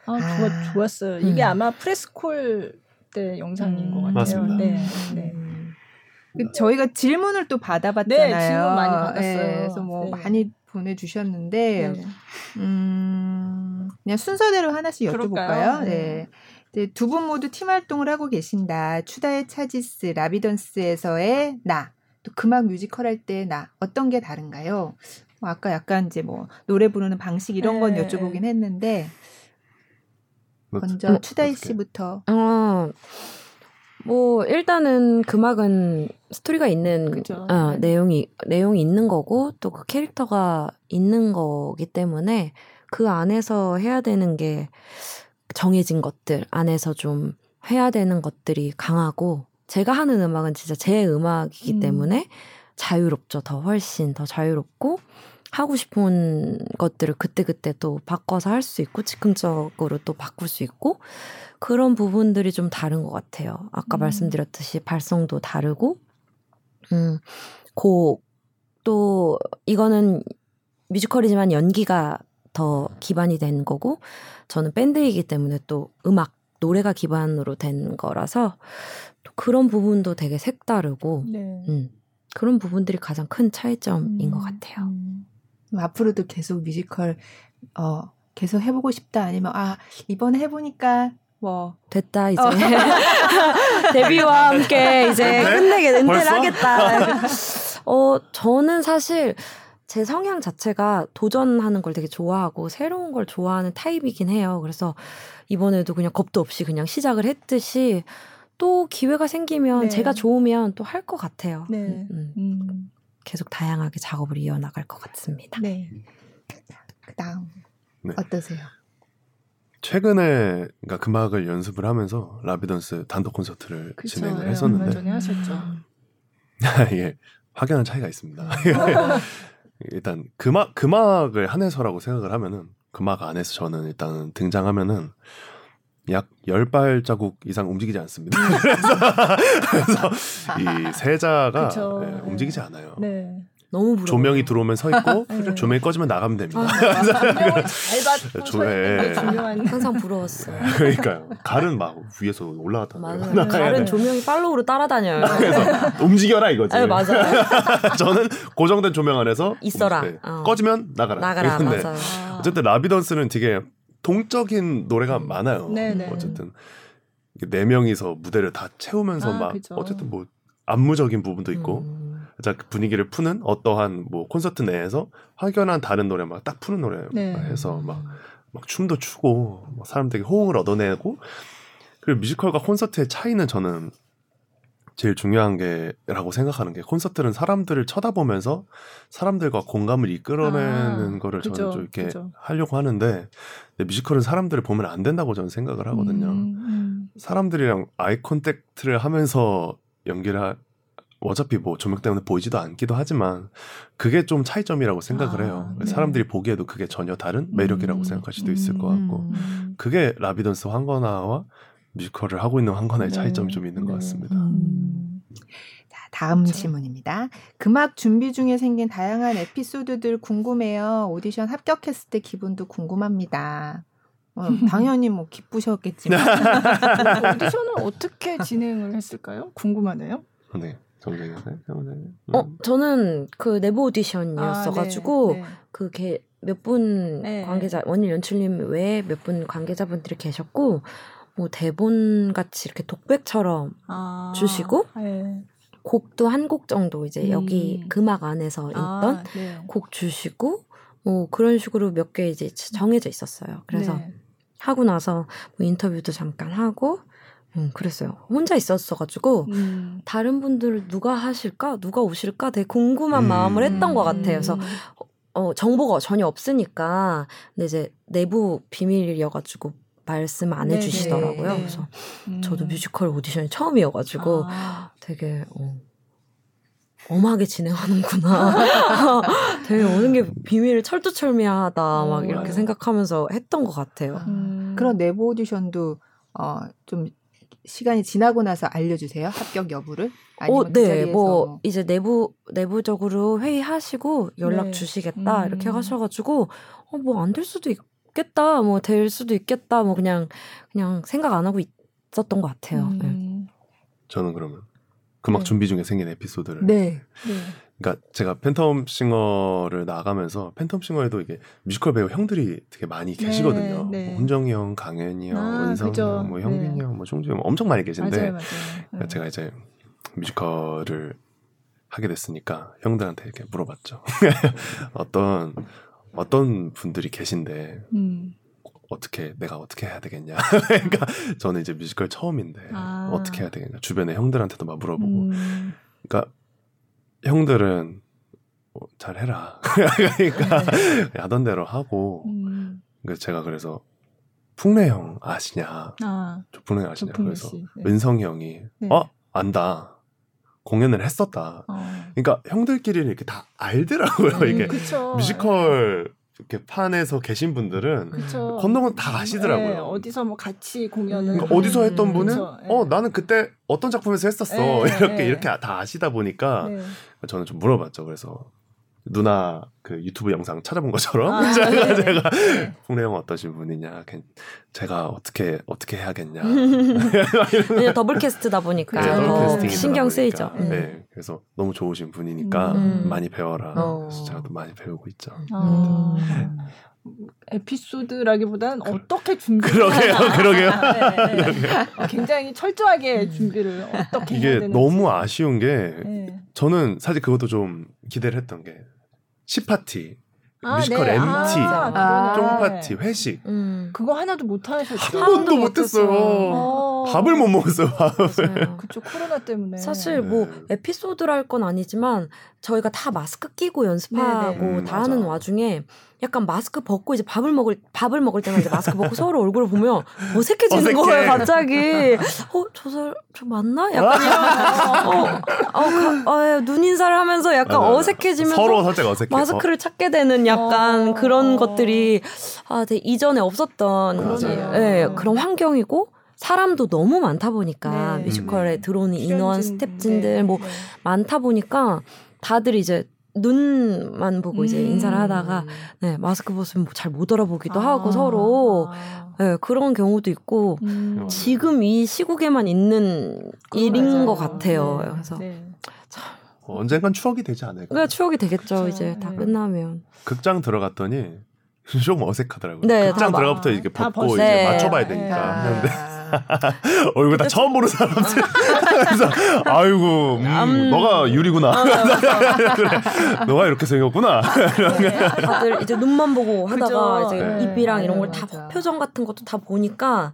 그거 좋았어요. 이게 아마 프레스콜 때 영상인 것 같아요. 맞습니다. 저희가 질문을 또 받아봤잖아요. 네, 질문 많이 받았어요. 네, 그래서 많이 보내주셨는데 그냥 순서대로 하나씩 여쭤볼까요? 두 분 모두 팀 활동을 하고 계신다. 추다의 차지스, 라비던스에서의 나. 또 금악 뮤지컬 할 때 나 어떤 게 다른가요? 아까 약간 이제 노래 부르는 방식 이런 건 여쭤보긴 했는데 먼저 추다혜 씨부터. 일단은 금악은 스토리가 있는 내용이 있는 거고 또 그 캐릭터가 있는 거기 때문에 그 안에서 해야 되는 게 정해진 것들 안에서 좀 해야 되는 것들이 강하고 제가 하는 음악은 진짜 제 음악이기 때문에 자유롭죠. 더 훨씬 더 자유롭고 하고 싶은 것들을 그때그때 또 바꿔서 할 수 있고 즉흥적으로 또 바꿀 수 있고 그런 부분들이 좀 다른 것 같아요. 아까 말씀드렸듯이 발성도 다르고 또 이거는 뮤지컬이지만 연기가 더 기반이 된 거고 저는 밴드이기 때문에 또 음악, 노래가 기반으로 된 거라서 또 그런 부분도 되게 색다르고 네. 그런 부분들이 가장 큰 차이점인 것 같아요. 앞으로도 계속 뮤지컬 계속 해보고 싶다 아니면 이번에 해보니까 뭐 됐다 이제 데뷔와 함께 이제 끝내게 은퇴를 하겠다. 저는 사실 제 성향 자체가 도전하는 걸 되게 좋아하고 새로운 걸 좋아하는 타입이긴 해요. 그래서 이번에도 그냥 겁도 없이 그냥 시작을 했듯이 또 기회가 생기면 네. 제가 좋으면 또 할 것 같아요. 네. 계속 다양하게 작업을 이어나갈 것 같습니다. 네. 그다음 네. 어떠세요? 최근에 금악을 연습을 하면서 라비던스 단독 콘서트를 진행을 했었는데 얼마 전에 하셨죠. 예, 확연한 차이가 있습니다. 일단 금악을 한해서라고 생각을 하면은 금악 안에서 저는 일단 등장하면은 약 10발자국 이상 움직이지 않습니다. 그래서 이 세자가 네, 움직이지 않아요. 네. 너무 부러워. 조명이 들어오면 서 있고 네. 조명이 꺼지면 나가면 됩니다. 항상 부러웠어요. 네, 그러니까요. 갈은 막 위에서 올라갔다. 맞아요. 갈은 조명이 팔로우로 따라다녀요. 그래서 움직여라 이거지. 네, 맞아요. 저는 고정된 조명 안에서 있어라. 꺼지면 나가라. 맞아요. 어쨌든 라비던스는 되게 동적인 노래가 많아요. 네네. 어쨌든 네 명이서 무대를 다 채우면서 막 그쵸. 어쨌든 뭐 안무적인 부분도 있고 분위기를 푸는 어떠한 뭐 콘서트 내에서 확연한 다른 노래 막 딱 푸는 노래 네. 해서 막 춤도 추고 막 사람들에게 호응을 얻어내고 그리고 뮤지컬과 콘서트의 차이는 저는 제일 중요한 게라고 생각하는 게 콘서트는 사람들을 쳐다보면서 사람들과 공감을 이끌어내는 거를 그쵸, 저는 좀 이렇게 하려고 하는데 뮤지컬은 사람들을 보면 안 된다고 저는 생각을 하거든요. 사람들이랑 아이 컨택트를 하면서 연기를 어차피 뭐 조명 때문에 보이지도 않기도 하지만 그게 좀 차이점이라고 생각을 해요. 네. 사람들이 보기에도 그게 전혀 다른 매력이라고 생각할 수도 있을 것 같고 그게 라비던스 황건아와 뮤지컬을 하고 있는 황건아의 네. 차이점이 좀 있는 네. 것 같습니다. 자, 다음 그렇죠. 질문입니다. 금악 준비 중에 생긴 다양한 에피소드들 궁금해요. 오디션 합격했을 때 기분도 궁금합니다. 당연히 뭐 기쁘셨겠지만 오디션을 어떻게 진행을 했을까요? 궁금하네요. 네. 저는 그 내부 오디션이었어가지고 네, 네. 몇 분 네. 관계자 원일 연출님 외에 몇 분 관계자분들이 계셨고 뭐 대본 같이 이렇게 독백처럼 주시고 네. 곡도 한 곡 정도 이제 여기 금악 안에서 있던 네. 곡 주시고 뭐 그런 식으로 몇 개 이제 정해져 있었어요. 그래서 네. 하고 나서 뭐 인터뷰도 잠깐 하고. 그랬어요. 혼자 있었어가지고 다른 분들 누가 하실까? 누가 오실까? 되게 궁금한 마음을 했던 것 같아요. 그래서 정보가 전혀 없으니까 근데 이제 내부 비밀이어가지고 말씀 안 해주시더라고요. 네네. 그래서 저도 뮤지컬 오디션이 처음이어가지고 되게 엄하게 진행하는구나. 되게 모든 게 비밀을 철두철미하다 막 이렇게 생각하면서 했던 것 같아요. 그런 내부 오디션도 좀 시간이 지나고 나서 알려주세요. 합격 여부를. 아니면 그 자리에서 뭐 이제 내부적으로 회의하시고 연락 네. 주시겠다 이렇게 하셔가지고 뭐 안 될 수도 있겠다, 뭐 될 수도 있겠다, 뭐 그냥 생각 안 하고 있었던 것 같아요. 네. 저는 그러면 금악 네. 준비 중에 생긴 에피소드를. 네. 네. 그러니까 제가 팬텀싱어를 나가면서 팬텀싱어에도 이게 뮤지컬 배우 형들이 되게 많이 계시거든요. 네, 네. 뭐 혼정이 형, 강현이 형, 은성이 형, 뭐 형빈이 형, 뭐 종주 형 엄청 많이 계신데 맞아요. 그러니까 제가 이제 뮤지컬을 하게 됐으니까 형들한테 이렇게 물어봤죠. 어떤 분들이 계신데 내가 어떻게 해야 되겠냐. 그러니까 저는 이제 뮤지컬 처음인데 어떻게 해야 되겠냐. 주변에 형들한테도 막 물어보고. 그러니까 형들은 잘 해라. 그러니까 하던 대로 하고. 그래서 제가 그래서 풍래 형 아시냐? 조풍래 아시냐? 그래서 네. 은성이 형이 안다. 공연을 했었다. 그러니까 형들끼리는 이렇게 다 알더라고요. 이게 그쵸. 뮤지컬 이렇게 판에서 계신 분들은 그쵸. 건너건 다 아시더라고요. 네, 어디서 뭐 같이 공연을 그러니까 어디서 했던 분은 네. 나는 그때 어떤 작품에서 했었어. 네, 이렇게 네. 이렇게 다 아시다 보니까 네. 저는 좀 물어봤죠. 그래서 누나 그 유튜브 영상 찾아본 것처럼 제가 홍래 형 어떠신 분이냐, 제가 어떻게 해야겠냐. 더블 캐스트다 보니까 네, 더블 신경 쓰이죠. 네, 그래서 너무 좋으신 분이니까 많이 배워라. 그래서 제가 또 많이 배우고 있죠. 에피소드라기보다는 어떻게 준비를 하나. 그러게요. 굉장히 철저하게 준비를 어떻게 해야 되는지. 이게 너무 아쉬운 게 네. 저는 사실 그것도 좀 기대를 했던 게 시파티, 뮤지컬 네. MT, 쫑파티, 회식 그거 하나도 못하셨죠? 한 번도 못했어요. 밥을 못 먹었어요. 그쵸, 코로나 때문에. 사실 네. 뭐 에피소드랄 건 아니지만 저희가 다 마스크 끼고 연습하고 다 하는 와중에 약간 마스크 벗고 이제 밥을 먹을 때만 이제 마스크 벗고 서로 얼굴을 보면 어색해지는 거예요, 갑자기. 저 사람 저 맞나? 약간 눈인사를 하면서 약간 어색해지면서 서로 살짝 어색해. 마스크를 찾게 되는 약간 그런 것들이 되게 이전에 없었던 그런 환경이고. 사람도 너무 많다 보니까 뮤지컬에 들어오는 인원, 스태프진들 뭐 많다 보니까 다들 이제 눈만 보고 이제 인사를 하다가 마스크 벗으면 잘 못 알아보기도 하고 서로 그런 경우도 있고 지금 이 시국에만 있는 일인 것 같아요. 그래서 참 언젠간 추억이 되지 않을까. 그러니까 추억이 되겠죠. 그렇죠. 이제 다 끝나면 극장 들어갔더니 좀 어색하더라고요. 극장 들어가부터 이렇게 벗고 이제 맞춰봐야 되니까. 얼굴 다 처음 보는 사람들. 그래서 아이고 너가 유리구나. 그래, 너가 이렇게 생겼구나. 다들 이제 눈만 보고 하다가 그죠? 이제 입이랑 이런 걸 다 표정 같은 것도 다 보니까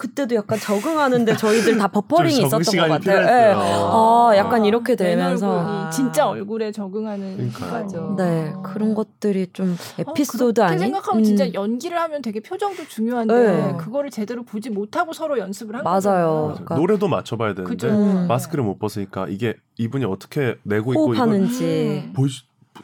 그때도 약간 적응하는데 저희들 다 버퍼링이 있었던 것 같아요. 네. 약간 이렇게 되면서 진짜 얼굴에 적응하는 거죠. 네, 그런 것들이 좀 에피소드 아닌. 생각하면 진짜 연기를 하면 되게 표정도 중요한데 그거를 제대로 보지 못하고 서로 연습을 한 거죠. 맞아요. 그러니까. 노래도 맞춰봐야 되는데 마스크를 못 벗으니까 이게 이분이 어떻게 내고 있고 호흡하는지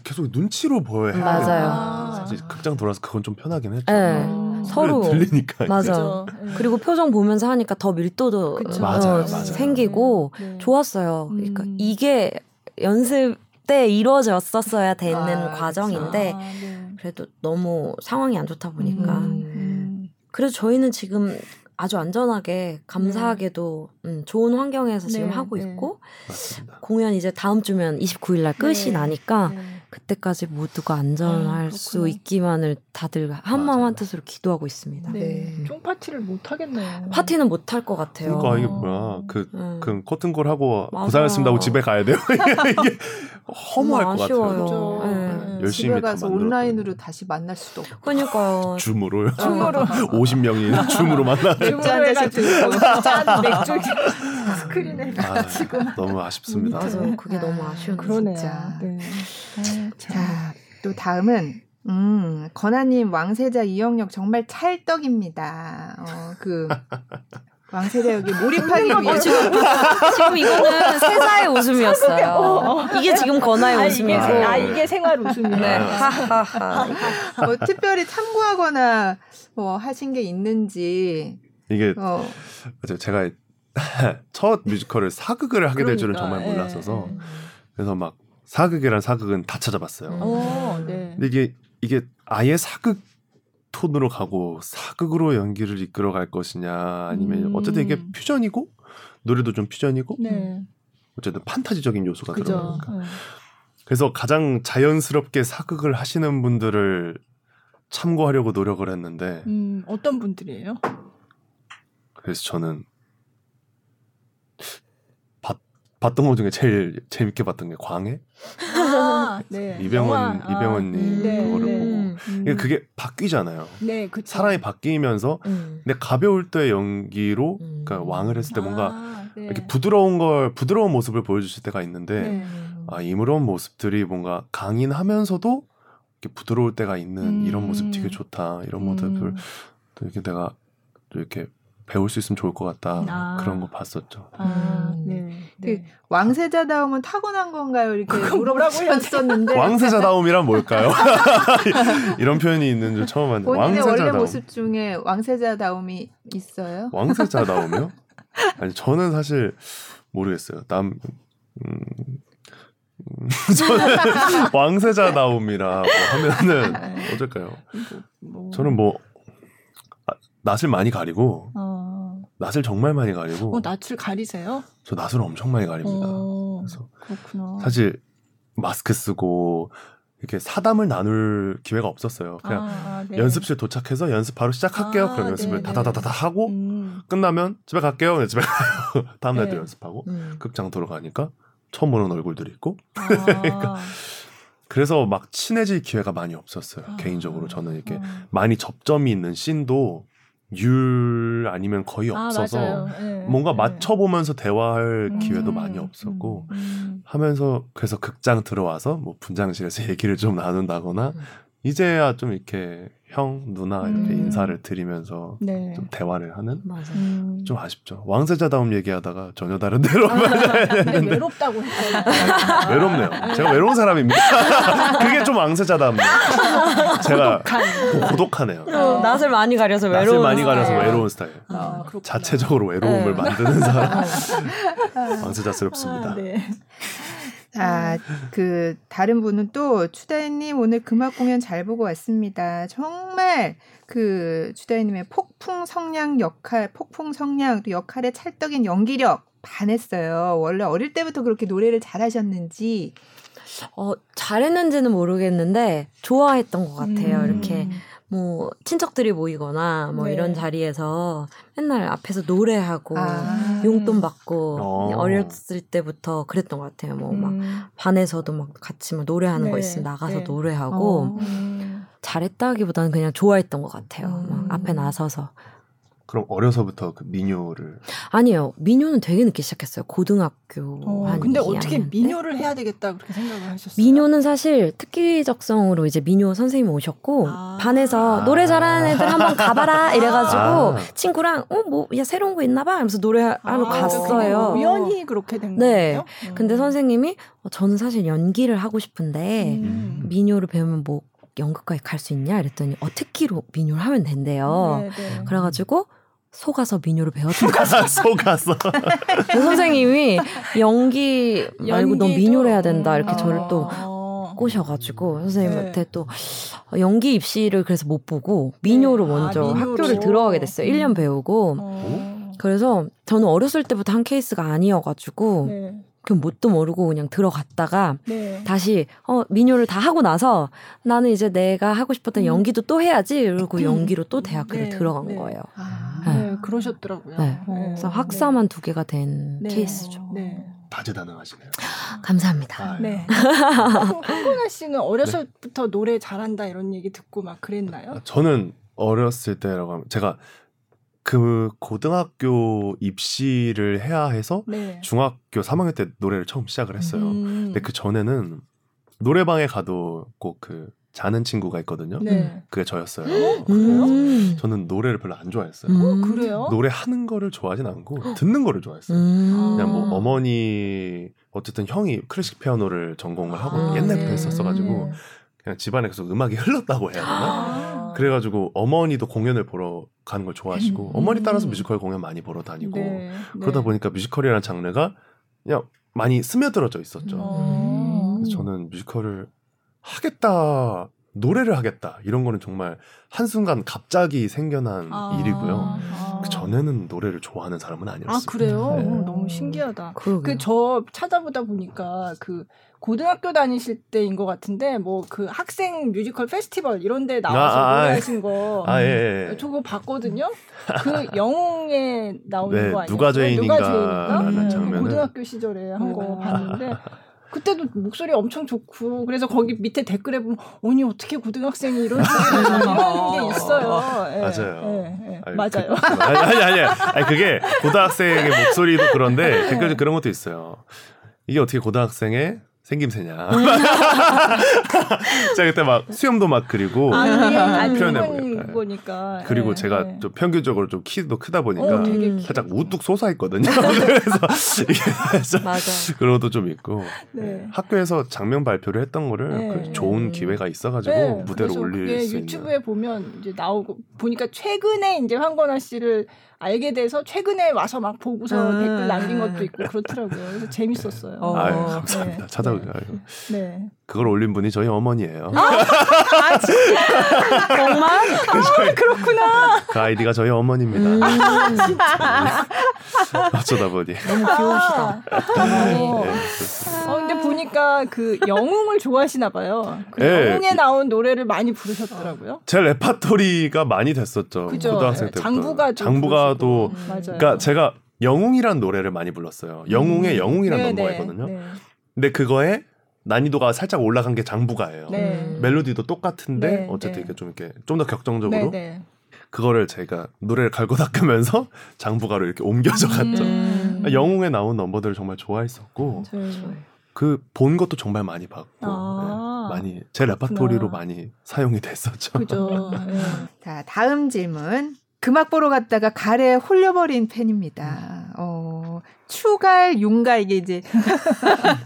계속 눈치로 보여야 해요. 맞아요. 사실 극장 돌아서 그건 좀 편하긴 했죠. 서로 들리니까 맞아. 그리고 표정 보면서 하니까 더 밀도도 맞아요. 생기고 좋았어요. 그러니까 이게 연습 때 이루어졌었어야 되는 과정인데 그래도 너무 상황이 안 좋다 보니까 그래서 저희는 지금 아주 안전하게 감사하게도 좋은 환경에서 지금 하고 있고 공연 이제 다음 주면 29일 날 끝이 나니까 그때까지 모두가 안전할 수 있기만을 다들 한 마음 한 뜻으로 기도하고 있습니다. 네. 쫑파티를 못 하겠네요. 파티는 못 할 것 같아요. 그러니까 이게 뭐야? 그 커튼콜 하고 고생했습니다 하고 집에 가야 돼요. 이게 허무할 것 같아요. 네. 열심히 집에 가서 온라인으로 다시 만날 수도 없고. 그러니까요. 줌으로요. 50명이 줌으로 만나요. 맥주 한 잔씩 들고 짠 맥주 스크린에 가지고. 너무 아쉽습니다. 맞아, 그게 너무 아쉬운 거네요. 네. 자, 또 다음은 건아님 왕세자 이영역 정말 찰떡입니다. 그 왕세자 여기 몰입하기 위해 지금 이거는 세자의 웃음이었어요. 이게 지금 건아의 웃음이고 이게 생활 웃음이네. 특별히 참고하거나 뭐 하신 게 있는지 이게 제가 첫 뮤지컬을 사극을 하게 될 줄은 정말 몰랐어서 그래서 막 사극이란 사극은 다 찾아봤어요. 근데 이게 아예 사극 톤으로 가고 사극으로 연기를 이끌어갈 것이냐 아니면 어쨌든 이게 퓨전이고 노래도 좀 퓨전이고 어쨌든 판타지적인 요소가 들어가니까 그래서 가장 자연스럽게 사극을 하시는 분들을 참고하려고 노력을 했는데 어떤 분들이에요? 그래서 저는 봤던 것 중에 제일 재밌게 봤던 게 광해? 이병헌님 그거를 보고 그게 바뀌잖아요. 네, 사람이 바뀌면서 근데 가벼울 때 연기로 그러니까 왕을 했을 때 뭔가 이렇게 부드러운 모습을 보여주실 때가 있는데 이런 모습들이 뭔가 강인하면서도 이렇게 부드러울 때가 있는 이런 모습 되게 좋다. 이런 모습을 또 이렇게 내가 또 이렇게 배울 수 있으면 좋을 것 같다. 그런 거 봤었죠. 네. 왕세자다움은 타고난 건가요? 이렇게 물어보라고 했었는데 왕세자다움이란 뭘까요? 이런 표현이 있는 줄 처음 봤는데 본인의 원래 모습 중에 왕세자다움이 있어요? 왕세자다움이요? 아니 저는 사실 모르겠어요. 저는 왕세자다움이라고 하면은 어떨까요? 저는 뭐 낯을 많이 가리고 낯을 정말 많이 가리고 낯을 가리세요? 저 낯을 엄청 많이 가립니다. 그래서 그렇구나. 사실 마스크 쓰고 이렇게 사담을 나눌 기회가 없었어요. 그냥 네. 연습실 도착해서 연습 바로 시작할게요. 그럼 연습을 다다다다 하고 끝나면 집에 갈게요. 집에 가요. 다음 날도 연습하고 극장 돌아가니까 처음 보는 얼굴들이 있고 그러니까 그래서 막 친해질 기회가 많이 없었어요. 개인적으로 저는 이렇게 많이 접점이 있는 씬도 율 아니면 거의 없어서 뭔가 맞춰보면서 대화할 기회도 많이 없었고 하면서 그래서 극장 들어와서 뭐 분장실에서 얘기를 좀 나눈다거나 이제야 좀 이렇게 형, 누나 이렇게 인사를 드리면서 좀 대화를 하는 좀 아쉽죠. 왕세자다움 얘기하다가 전혀 다른 데로 했는데 외롭다고 했어요. 외롭네요. 제가 외로운 사람입니다. 그게 좀 왕세자다움이에요. 제가 고독하네요. 낯을 많이 가려서 외로운 스타일. 자체적으로 외로움을 만드는 사람. 왕세자스럽습니다. 네. 그 다른 분은 또 추다혜님 오늘 금악 공연 잘 보고 왔습니다. 정말 그 추다혜님의 폭풍 성량 또 역할의 찰떡인 연기력 반했어요. 원래 어릴 때부터 그렇게 노래를 잘하셨는지 잘했는지는 모르겠는데 좋아했던 것 같아요. 이렇게 뭐 친척들이 모이거나 뭐 이런 자리에서 맨날 앞에서 노래하고 용돈 받고 어렸을 때부터 그랬던 것 같아요. 뭐 막 반에서도 막 같이 막 노래하는 거 있으면 나가서 노래하고 잘했다기보다는 그냥 좋아했던 것 같아요. 막 앞에 나서서. 그럼 어려서부터 그 민요를 아니요. 민요는 되게 늦게 시작했어요. 고등학교 한 2학년 근데 어떻게 민요를 해야 되겠다 그렇게 생각을 하셨어요? 민요는 사실 특기적성으로 이제 민요 선생님 오셨고 반에서 노래 잘하는 애들 한번 가봐라 이래가지고 친구랑 뭐 야 새로운 거 있나 봐 하면서 노래하러 갔어요. 우연히 그렇게 된 거예요? 네. 근데 선생님이 저는 사실 연기를 하고 싶은데 민요를 배우면 뭐 연극과에 갈 수 있냐 이랬더니 특기로 민요를 하면 된대요. 네네. 그래가지고 속아서 민요를 배웠던 거죠. 속아서 선생님이 연기 말고 넌 민요를 해야 된다 이렇게 저를 또 꼬셔가지고 선생님한테 또 연기 입시를 그래서 못 보고 민요를 먼저 학교를 들어가게 됐어요. 1년 배우고 그래서 저는 어렸을 때부터 한 케이스가 아니어가지고 그럼 뭣도 모르고 그냥 들어갔다가 다시 민요를 다 하고 나서 나는 이제 내가 하고 싶었던 연기도 또 해야지 그리고 연기로 또 대학교를 들어간 거예요. 그러셨더라고요. 그래서 학사만 2개가 된 케이스죠. 다재다능하시네요. 감사합니다. 황건아 씨는 어려서부터 노래 잘한다 이런 얘기 듣고 막 그랬나요? 저는 어렸을 때라고 하면 제가 그 고등학교 입시를 해야 해서 중학교 3학년 때 노래를 처음 시작을 했어요. 근데 그 전에는 노래방에 가도 꼭 그 자는 친구가 있거든요. 그게 저였어요. 저는 노래를 별로 안 좋아했어요. 그래요? 노래하는 거를 좋아하진 않고 듣는 거를 좋아했어요. 그냥 뭐 어머니 어쨌든 형이 클래식 피아노를 전공을 하고 옛날부터 했었어가지고 그냥 집안에 계속 음악이 흘렀다고 해야 되나? 그래가지고 어머니도 공연을 보러 가는 걸 좋아하시고 어머니 따라서 뮤지컬 공연 많이 보러 다니고 그러다 보니까 뮤지컬이라는 장르가 그냥 많이 스며들어져 있었죠. 그래서 저는 뮤지컬을 하겠다, 노래를 하겠다 이런 거는 정말 한순간 갑자기 생겨난 일이고요. 그전에는 노래를 좋아하는 사람은 아니었어요. 그래요? 너무 신기하다. 저 찾아보다 보니까 고등학교 다니실 때인 것 같은데 그 학생 뮤지컬 페스티벌 이런 데 나와서 노래하신 거 저거 봤거든요. 그 영웅에 나오는 거 아니에요? 누가 죄인인가? 고등학교 시절에 한 거 봤는데 그때도 목소리 엄청 좋고 그래서 거기 밑에 댓글에 보면 아니 어떻게 고등학생이 이런 게 있어요. 맞아요. 아니 그게 고등학생의 목소리도 그런데 댓글도 그런 것도 있어요. 이게 어떻게 고등학생의 생김새냐. 제가 그때 막 수염도 막 그리고 표현해보겠다. 그거니까. 그리고 네, 제가 네. 좀 평균적으로 좀 키도 크다 보니까 살짝 우뚝 솟아있거든요. 그래서 이게 맞아. 그런 것도 좀 있고 네. 학교에서 장면 발표를 했던 거를 네. 좋은 기회가 있어가지고 네. 무대로 올릴 수 있는. 유튜브에 보면 이제 나오고 보니까 최근에 이제 황건아 씨를 알게 돼서 최근에 와서 막 보고서 댓글 남긴 것도 있고 그렇더라고요. 그래서 재밌었어요. 아유, 감사합니다. 네. 찾아오세요. 네. 그걸 올린 분이 저희 어머니예요. 아 진짜? 정말? 아 그렇구나. 그 아이디가 저희 어머니입니다. 진짜. 어쩌다 보니. 너무 귀여우시다. 네, 근데 보니까 그 영웅을 좋아하시나 봐요. 그 네. 영웅에 나온 노래를 많이 부르셨더라고요. 제 레파토리가 많이 됐었죠. 그죠? 고등학생 때부터. 장부가도. 그러니까 제가 영웅이란 노래를 많이 불렀어요. 영웅의 영웅이란 넘버가 있거든요. 네. 근데 그거에 난이도가 살짝 올라간 게 장부가예요. 네. 멜로디도 똑같은데 네, 어쨌든 네. 이렇게 좀 더 격정적으로 네, 네. 그거를 제가 노래를 갈고 닦으면서 장부가로 이렇게 옮겨져 갔죠. 영웅에 나온 넘버들을 정말 좋아했었고 그 본 것도 정말 많이 봤고 네, 많이 제 레파토리로 많이 사용이 됐었죠. 그죠. 네. 자 다음 질문. 금악 보러 갔다가 가래에 홀려버린 팬입니다. 추갈 윤가 이게 이제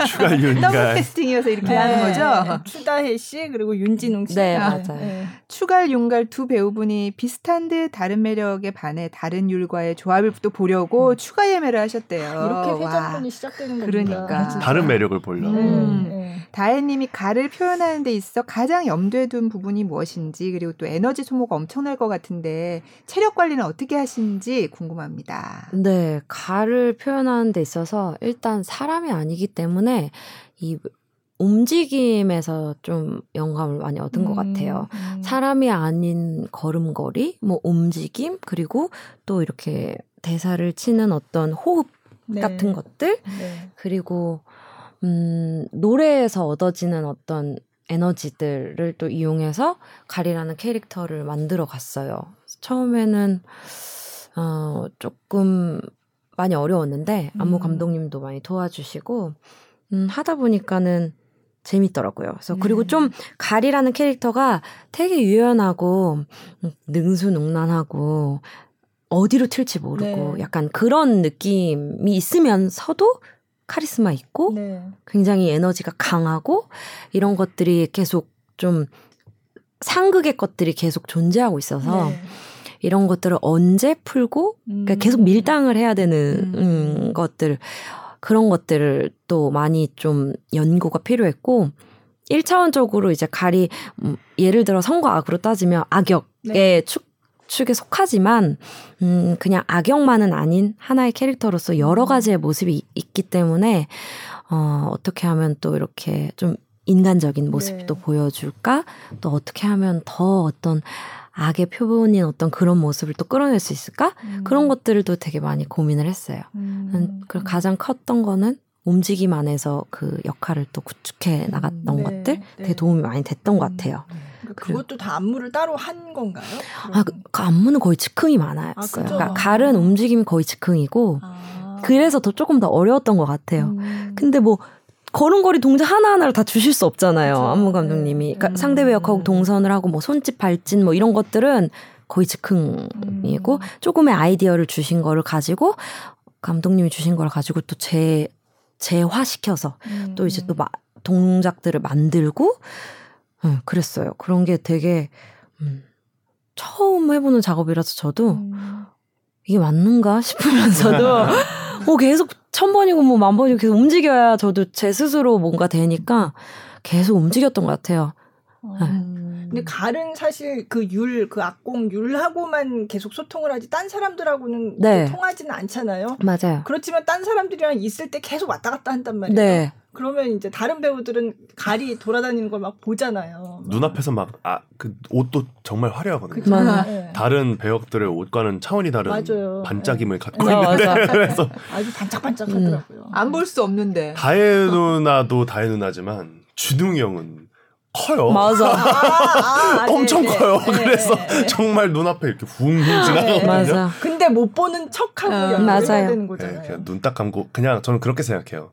추갈 윤가 더블 캐스팅이어서 이렇게 하는 거죠. 네. 추다혜 씨 그리고 윤진웅 씨. 네 맞아요. 네. 추갈 윤갈 두 배우분이 비슷한 듯 다른 매력에 반해 다른 율과의 조합을 또 보려고 추가 예매를 하셨대요. 이렇게 회전문이 시작되는 겁니다. 그러니까 다른 매력을 보려고. 다혜님이 가를 표현하는 데 있어 가장 염두에 둔 부분이 무엇인지 그리고 또 에너지 소모가 엄청날 것 같은데 체력 관리는 어떻게 하시는지 궁금합니다. 네 가를 표현하는 데 있어서 일단 사람이 아니기 때문에 이 움직임에서 좀 영감을 많이 얻은 것 같아요. 사람이 아닌 걸음걸이, 뭐 움직임, 그리고 또 이렇게 대사를 치는 어떤 호흡 네. 같은 것들, 네. 그리고 노래에서 얻어지는 어떤 에너지들을 또 이용해서 가리라는 캐릭터를 만들어 갔어요. 처음에는 조금 많이 어려웠는데 안무 감독님도 많이 도와주시고 하다 보니까는 재밌더라고요. 그래서 그리고 좀 가리라는 캐릭터가 되게 유연하고 능수능란하고 어디로 튈지 모르고 네. 약간 그런 느낌이 있으면서도 카리스마 있고 네. 굉장히 에너지가 강하고 이런 것들이 계속 좀 상극의 것들이 계속 존재하고 있어서 네. 이런 것들을 언제 풀고 그러니까 계속 밀당을 해야 되는 것들 그런 것들을 또 많이 좀 연구가 필요했고 1차원적으로 이제 가리 예를 들어 선과 악으로 따지면 악역의 네. 축에 속하지만 그냥 악역만은 아닌 하나의 캐릭터로서 여러 가지의 모습이 있기 때문에 어떻게 하면 또 이렇게 좀 인간적인 모습도 네. 보여줄까 또 어떻게 하면 더 어떤 악의 표본인 어떤 그런 모습을 또 끌어낼 수 있을까? 그런 것들도 되게 많이 고민을 했어요. 그리고 가장 컸던 거는 움직임 안에서 그 역할을 또 구축해 나갔던 것들 되게 도움이 많이 됐던 것 같아요. 그러니까 그것도 다 안무를 따로 한 건가요? 아, 그 안무는 거의 즉흥이 많았어요. 그러니까 갈은 움직임이 거의 즉흥이고 그래서 조금 더 어려웠던 것 같아요. 근데 뭐 걸음걸이 동작 하나하나를 다 주실 수 없잖아요. 그렇죠. 안무 감독님이. 그러니까 상대 배역하고 동선을 하고 뭐 손짓, 발짓 뭐 이런 것들은 거의 즉흥이고 조금의 아이디어를 주신 거를 가지고 감독님이 주신 걸 가지고 또 재화시켜서 또 이제 또 동작들을 만들고 그랬어요. 그런 게 되게 처음 해보는 작업이라서 저도 이게 맞는가 싶으면서도 계속 1000번이고 뭐 10,000번이고 계속 움직여야 저도 제 스스로 뭔가 되니까 계속 움직였던 것 같아요. 근데 갈은 사실 그 악공 율하고만 계속 소통을 하지 딴 사람들하고는 네. 통하지는 않잖아요. 맞아요. 그렇지만 딴 사람들이랑 있을 때 계속 왔다 갔다 한단 말이에요. 네. 그러면 이제 다른 배우들은 갈이 돌아다니는 걸 막 보잖아요. 눈앞에서 막 그 옷도 정말 화려하거든요. 네. 다른 배역들의 옷과는 차원이 다른 맞아요. 반짝임을 네. 갖고 있는데 그래서 아주 반짝반짝하더라고요. 안 볼 수 없는데. 다혜 누나도 다혜 누나지만 준웅이 형은 커요. 맞아. 엄청 커요. 네, 그래서 네, 정말 눈앞에 이렇게 붕 지나가거든요. 맞아. 근데 못 보는 척하고 연기해야 되는 거잖아요. 네, 그냥 눈 딱 감고 그냥 저는 그렇게 생각해요.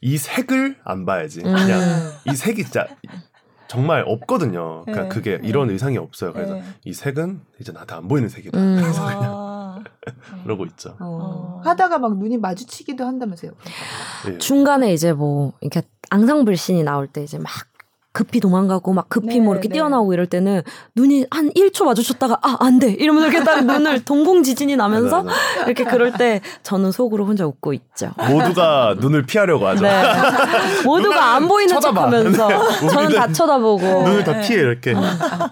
이 색을 안 봐야지. 그냥 이 색이 진짜 정말 없거든요. 그러니까 네. 그게 이런 의상이 없어요. 그래서 네. 이 색은 이제 나한테 안 보이는 색이다. 그래서 그냥 그러고 있죠. 하다가 막 눈이 마주치기도 한다면서요. 네. 중간에 이제 뭐 이렇게 앙상블 씬이 나올 때 이제 막 급히 도망가고 막 급히 네, 뭐 이렇게 네. 뛰어나오고 이럴 때는 눈이 한 1초 마주쳤다가 아, 안 돼. 이러면서 이렇게 딱 눈을 동공지진이 나면서 맞아. 이렇게 그럴 때 저는 속으로 혼자 웃고 있죠. 모두가 눈을 피하려고 하죠. 네. 모두가 안 보이는 척하면서 네. 저는 다 쳐다보고 눈을 다 피해 이렇게.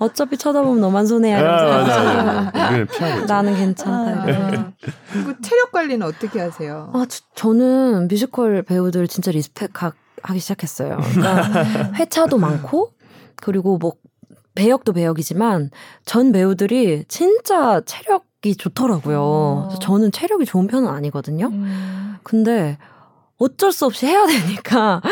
어차피 쳐다보면 너만 손해야. 눈을 피하고 나는 괜찮다. 그리고 체력 관리는 어떻게 하세요? 아, 저는 뮤지컬 배우들 진짜 리스펙하고 하기 시작했어요. 그러니까 회차도 많고 그리고 뭐 배역도 배역이지만 전 배우들이 진짜 체력이 좋더라고요. 저는 체력이 좋은 편은 아니거든요. 근데 어쩔 수 없이 해야 되니까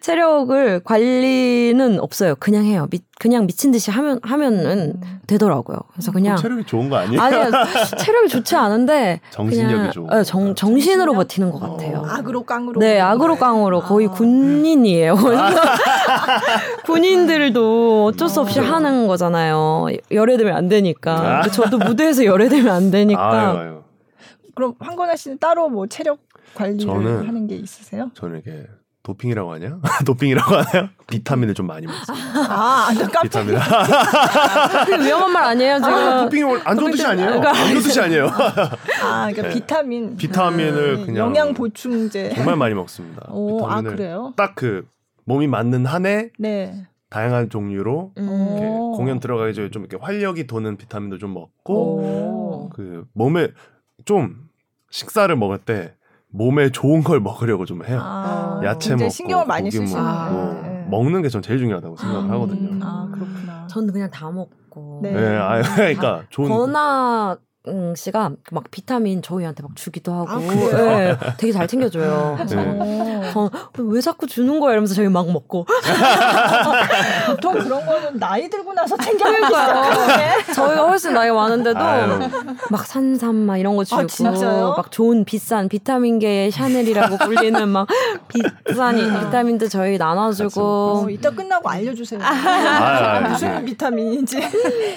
체력을 관리는 없어요. 그냥 해요. 그냥 미친 듯이 하면은 되더라고요. 그래서 그냥 체력이 좋은 거 아니에요? 아니요, 체력이 좋지 않은데 정신력이 그냥, 좋은. 네, 정신으로 버티는 것 같아요. 악으로 깡으로. 네, 악으로 깡으로 거의 군인이에요. 군인들도 어쩔 수 없이 하는 거잖아요. 열애되면 안 되니까. 저도 무대에서 열애되면 안 되니까. 아유. 그럼 황건아 씨는 따로 뭐 체력 관리를 하는 게 있으세요? 저는 이게 도핑이라고 하냐? 도핑이라고 하나요? 비타민을 좀 많이 먹어요. 아, 깜짝 놀랐어요. 위험한 말 아니에요, 지금. 아, 도핑이 안 좋은 뜻이 아니에요. 안 좋은 뜻이 아니에요. 아, 그러니까 네. 비타민을 그냥 영양 보충제 정말 많이 먹습니다. 오, 비타민을 아, 그래요? 딱 그 몸이 맞는 한에 네. 다양한 종류로 이렇게 공연 들어가기 전에 좀 이렇게 활력이 도는 비타민도 좀 먹고 그 몸에 좀 식사를 먹을 때 몸에 좋은 걸 먹으려고 좀 해요. 야채 먹고 신경을 많이 고기 먹고 네. 먹는 게 전 제일 중요하다고 생각을 하거든요. 아 그렇구나. 저는 그냥 다 먹고. 네, 네. 아, 그러니까 좋은. 권아 씨가 막 비타민 저희한테 막 주기도 하고, 네, 되게 잘 챙겨줘요. 네. 왜 자꾸 주는 거야 이러면서 저희 막 먹고. 보통 그런 거는 나이 들고 나서 챙겨줄 거야. 저희가 훨씬 나이가 많은데도 막 산삼 막 이런 거 주고, 아, 막 좋은 비싼 비타민계의 샤넬이라고 불리는 막 비싼 비타민도 저희 나눠주고. 이따 끝나고 알려주세요. 무슨 비타민인지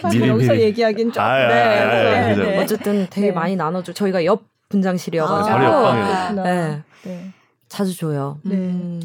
지금 여기서 얘기하기엔 좀. 네. 어쨌든 되게 네. 많이 나눠줘. 저희가 옆 분장실이어가지고 네. 네. 자주 줘요. 네.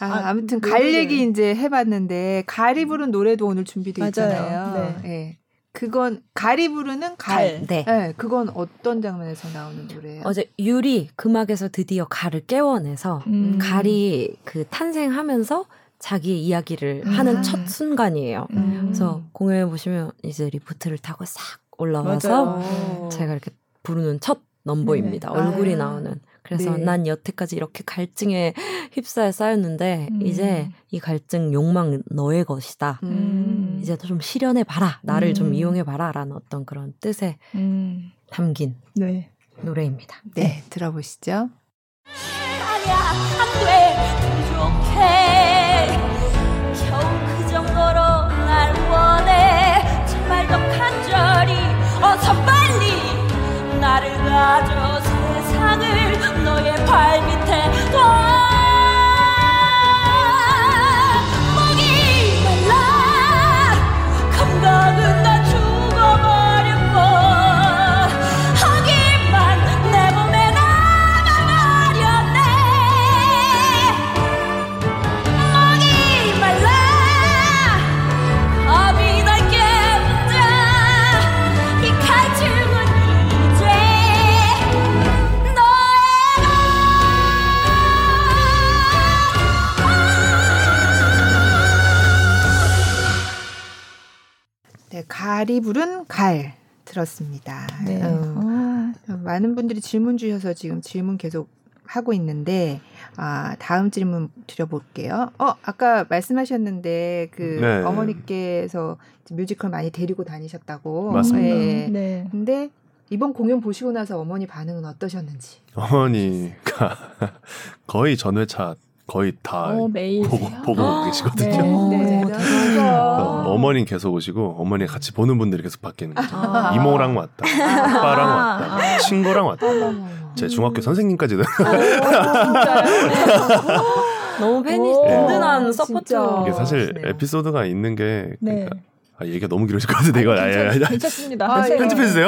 아무튼 갈 얘기 이제 해봤는데 갈이 부른 노래도 오늘 준비되어 있잖아요. 네. 네. 그건 갈이 부르는 갈. 네. 네. 그건 어떤 장면에서 나오는 노래예요? 어제 유리 금악에서 드디어 갈을 깨워내서 갈이 그 탄생하면서 자기의 이야기를 하는 첫 순간이에요. 그래서 공연에 보시면 이제 리프트를 타고 싹 올라와서 맞아요. 제가 이렇게 부르는 첫 넘버입니다. 네. 얼굴이 나오는. 그래서 네. 난 여태까지 이렇게 갈증에 휩싸여 쌓였는데 이제 이 갈증 욕망 너의 것이다. 이제 좀 실현해봐라. 나를 좀 이용해봐라. 라는 어떤 그런 뜻에 담긴 네. 노래입니다. 네. 들어보시죠. 아니야. 안 돼. 부족해. 겨우 그 정도로 날 원해. 정말 더 간절히 어서 빨리 나를 가져 세상을 너의 발밑에 둬 목이 말라 감각은 다 죽어버렸고 하기만 내 몸에 남아버렸네 목이 말라 밤이 날 네, 갈이 부른 갈 들었습니다. 네. 많은 분들이 질문 주셔서 지금 질문 계속 하고 있는데 다음 질문 드려볼게요. 아까 말씀하셨는데 그 네. 어머니께서 뮤지컬 많이 데리고 다니셨다고. 맞습니다. 네. 네. 근데 이번 공연 보시고 나서 어머니 반응은 어떠셨는지? 어머니가 거의 전회차 거의 다 보고 계시거든요. 네, 네. 어머니 계속 오시고 어머니 같이 보는 분들이 계속 바뀌는 거죠. 이모랑 왔다, 아빠랑 왔다, 친구랑 왔다, 제 중학교 선생님까지도. 너무 팬이 든든한 서포트. 이게 사실 에피소드가 있는 게 그러니까 아, 얘기가 너무 길어질 것 같은데 이거 괜찮습니다. 아, 편집해주세요.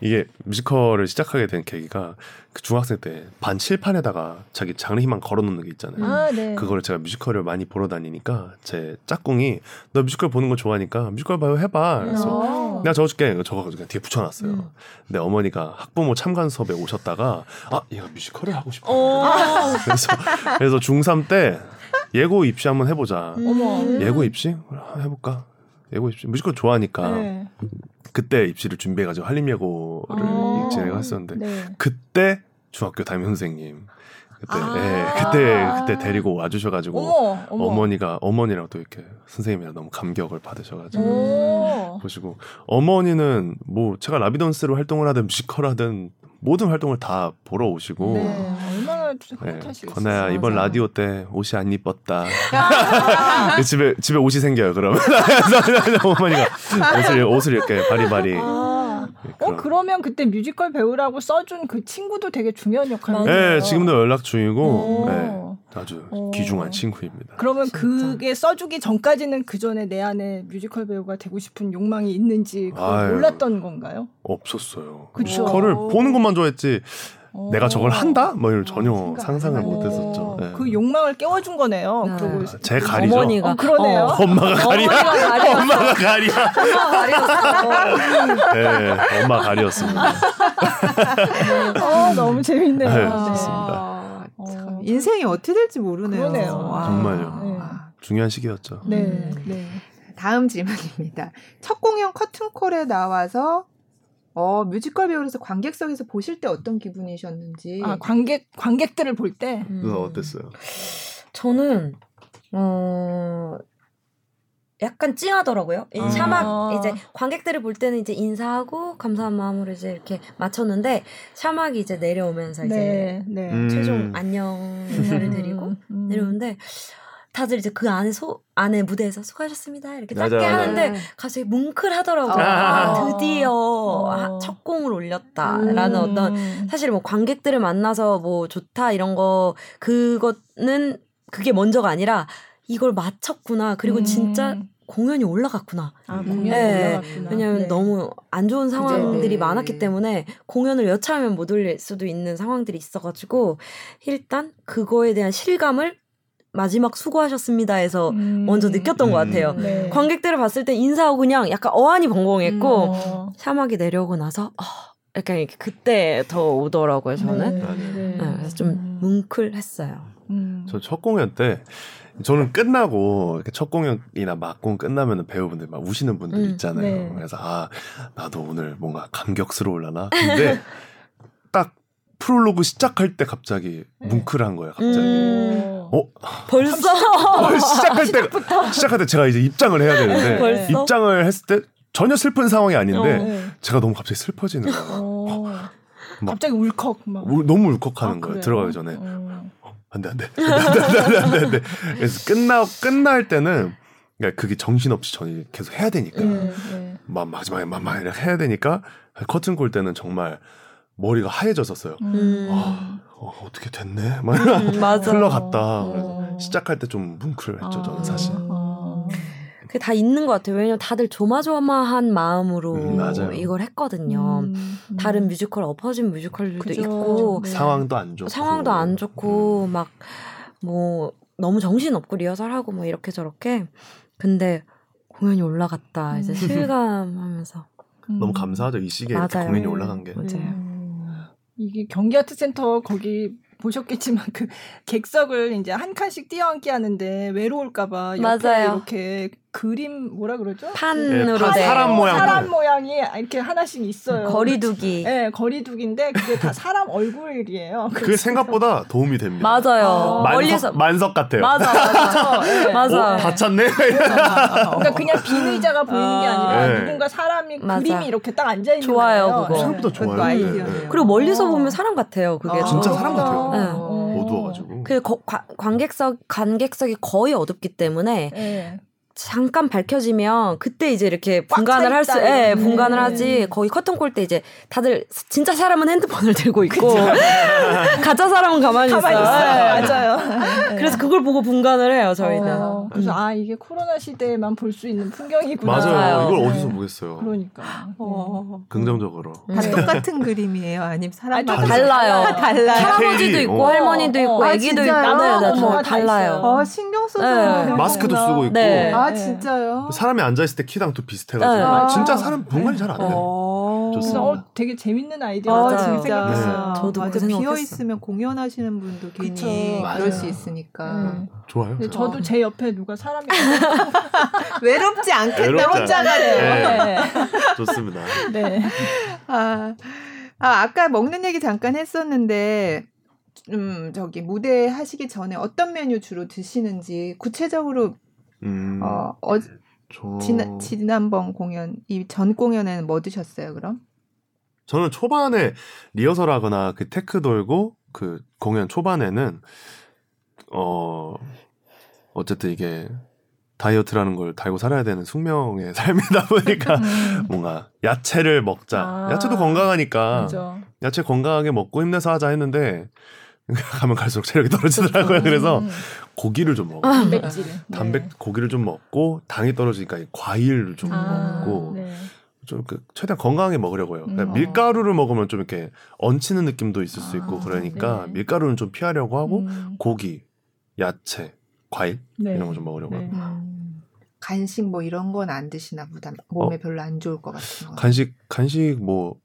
이게 뮤지컬을 시작하게 된 계기가 그 중학생 때 반 칠판에다가 자기 장래 희망 걸어놓는 게 있잖아요. 아, 네. 그걸 제가 뮤지컬을 많이 보러 다니니까 제 짝꿍이 너 뮤지컬 보는 거 좋아하니까 뮤지컬 봐요 해봐. 그래서 내가 적어줄게. 적어가지고 그냥 뒤에 붙여놨어요. 근데 어머니가 학부모 참관 수업에 오셨다가 아 얘가 뮤지컬을 하고 싶어. 그래서 중3 때 예고 입시 한번 해보자. 예고 입시? 해볼까? 예고 입시 뮤지컬 좋아하니까 네. 그때 입시를 준비해가지고 한림예고를 제가 했었는데 네. 그때 중학교 담임 선생님 그때 그때 데리고 와주셔가지고 어머니랑 또 이렇게 선생님이랑 너무 감격을 받으셔가지고 보시고 어머니는 뭐 제가 라비던스로 활동을 하든 뮤지컬 하든 모든 활동을 다 보러 오시고 얼마나 행복하시겠어요. 건아야 이번 라디오 때 옷이 안 이뻤다. 집에 옷이 생겨요. 그러면 어머니가 옷을 이렇게 바리바리. 그러면 그때 뮤지컬 배우라고 써준 그 친구도 되게 중요한 역할이에요. 네, 지금도 연락 중이고 네, 아주 귀중한 친구입니다. 그러면 진짜. 그게 써주기 전까지는 그 전에 내 안에 뮤지컬 배우가 되고 싶은 욕망이 있는지 그걸 몰랐던 건가요? 없었어요. 그쵸? 뮤지컬을 보는 것만 좋아했지 내가 저걸 한다? 뭐 이런 전혀 상상을 못했었죠. 네. 그 욕망을 깨워준 거네요. 네. 그리고 제 가리죠. 어머니가 그러네요. 엄마가 가리였어. 네, 엄마 가리였습니다. 너무 재밌네요. 네, 좋습니다. 인생이 어떻게 될지 모르네요. 정말요. 네. 중요한 시기였죠. 네. 네. 다음 질문입니다. 첫 공연 커튼콜에 나와서. 뮤지컬 배우로서 관객석에서 보실 때 어떤 기분이셨는지. 아, 관객들을 볼 때? 어땠어요? 저는, 약간 찡하더라고요. 샤막, 이제, 관객들을 볼 때는 이제 인사하고, 감사한 마음으로 이제 이렇게 마쳤는데, 샤막이 이제 내려오면서 이제, 최종 안녕 인사를 드리고, 내려오는데, 다들 이제 그 안에 무대에서 수고하셨습니다 이렇게 짧게 하는데 갑자기 뭉클하더라고요. 드디어 첫 공을 올렸다라는 어떤 사실 뭐 관객들을 만나서 뭐 좋다 이런 거 그게 먼저가 아니라 이걸 마쳤구나. 그리고 진짜 공연이 올라갔구나. 왜냐하면 너무 안 좋은 상황들이 많았기 때문에 공연을 여차하면 못 올릴 수도 있는 상황들이 있어가지고 일단 그거에 대한 실감을 마지막 수고하셨습니다에서 먼저 느꼈던 것 같아요. 관객들을 봤을 때 인사하고 그냥 약간 어안이 벙벙했고 샤막이 내려오고 나서 약간 이렇게 그때 더 오더라고요. 저는 그래서 좀 뭉클했어요. 저 첫 공연 때 저는 끝나고 이렇게 첫 공연이나 막공 끝나면 배우분들 막 우시는 분들 있잖아요. 그래서 나도 오늘 뭔가 감격스러울라나. 근데 딱 프롤로그 시작할 때 갑자기 뭉클한 거예요. 갑자기. 벌써 시작할 때 제가 이제 입장을 해야 되는데 입장을 했을 때 전혀 슬픈 상황이 아닌데 제가 너무 갑자기 슬퍼지는 거예요. 갑자기 울컥 막 너무 울컥하는 거예요. 들어가기 전에 안돼. 그래서 끝날 때는 그러니까 그게 정신없이 저는 계속 해야 되니까 마지막에 해야 되니까 커튼콜 때는 정말 머리가 하얘졌었어요. 어떻게 됐네? 막 흘러갔다. 그래서 시작할 때 좀 뭉클했죠. 저는 사실 그게 다 있는 것 같아요. 왜냐면 다들 조마조마한 마음으로 이걸 했거든요. 다른 뮤지컬 엎어진 뮤지컬들도 있고 상황도 안 좋고 막 뭐 너무 정신없고 리허설하고 뭐 이렇게 저렇게 근데 공연이 올라갔다 이제 실감하면서 너무 감사하죠. 이 시기에 공연이 올라간 게 맞아요. 이게 경기아트센터 거기 보셨겠지만 그 객석을 이제 한 칸씩 뛰어앉게 하는데 외로울까봐 옆에 이렇게 그림 뭐라 그러죠? 판으로 된 사람 모양이 이렇게 하나씩 있어요. 거리두기. 네, 거리두기인데 그게 다 사람 얼굴이에요. 그게 생각보다 도움이 됩니다. 맞아요. 만석 같아요. 맞아. 네. 다 찾네. 그러니까 그냥 빈 의자가 보이는 게 아니라 누군가 사람이 그림이 이렇게 딱 앉아 있는 거예요. 그거 생각보다 좋아요. 아이디어예요. 그리고 멀리서 보면 사람 같아요. 그게 진짜 사람 같아요. 어두워가지고. 그 관객석이 거의 어둡기 때문에. 잠깐 밝혀지면 그때 이제 이렇게 분간을 할 수, 예, 분간을 하지. 거의 커튼콜 때 이제 다들 진짜 사람은 핸드폰을 들고 있고 가짜 사람은 가만히 있어요. 맞아요. 그래서 그걸 보고 분간을 해요 저희는. 그래서 아 이게 코로나 시대에만 볼 수 있는 풍경이구나. 맞아요. 이걸 어디서 보겠어요. 그러니까. 긍정적으로. 다 똑같은 그림이에요. 아니면 사람마다 달라요. 할아버지도 있고 할머니도 있고 아기도 있고 달라요. 아 신경 써서 네. 마스크도 쓰고 있고. 네. 아 진짜요? 사람이 앉아있을 때 키랑 또 비슷해가지고 아, 진짜 사람 분간이 잘 안 돼요. 좋습니다. 되게 재밌는 아이디어 같은 생각했어요. 저도 맞아, 비어있으면 공연하시는 분도 괜히 그럴 수 있으니까 좋아요. 근데 저도 제 옆에 누가 사람이 외롭지 않겠다 혼자가네요. 네. 좋습니다. 네. 아까 먹는 얘기 잠깐 했었는데 저기 무대 하시기 전에 어떤 메뉴 주로 드시는지 구체적으로 지난번 공연 이 전 공연에는 뭐 드셨어요 그럼? 저는 초반에 리허설하거나 그 테크 돌고 그 공연 초반에는 어쨌든 이게 다이어트라는 걸 달고 살아야 되는 숙명의 삶이다 보니까 뭔가 야채를 먹자. 야채도 건강하니까 그죠. 야채 건강하게 먹고 힘내서 하자 했는데 가면 갈수록 체력이 떨어지더라고요. 그래서 고기를 좀 먹고 고기를 좀 먹고 당이 떨어지니까 과일을 좀 먹고 네. 좀 그 최대한 건강하게 먹으려고요. 그러니까 밀가루를 먹으면 좀 이렇게 얹히는 느낌도 있을 수 있고 그러니까 네. 밀가루는 좀 피하려고 하고 고기, 야채, 과일 네. 이런 거 좀 먹으려고요. 네. 간식 뭐 이런 건 안 드시나 보다. 몸에 별로 안 좋을 것 같은 거. 간식 뭐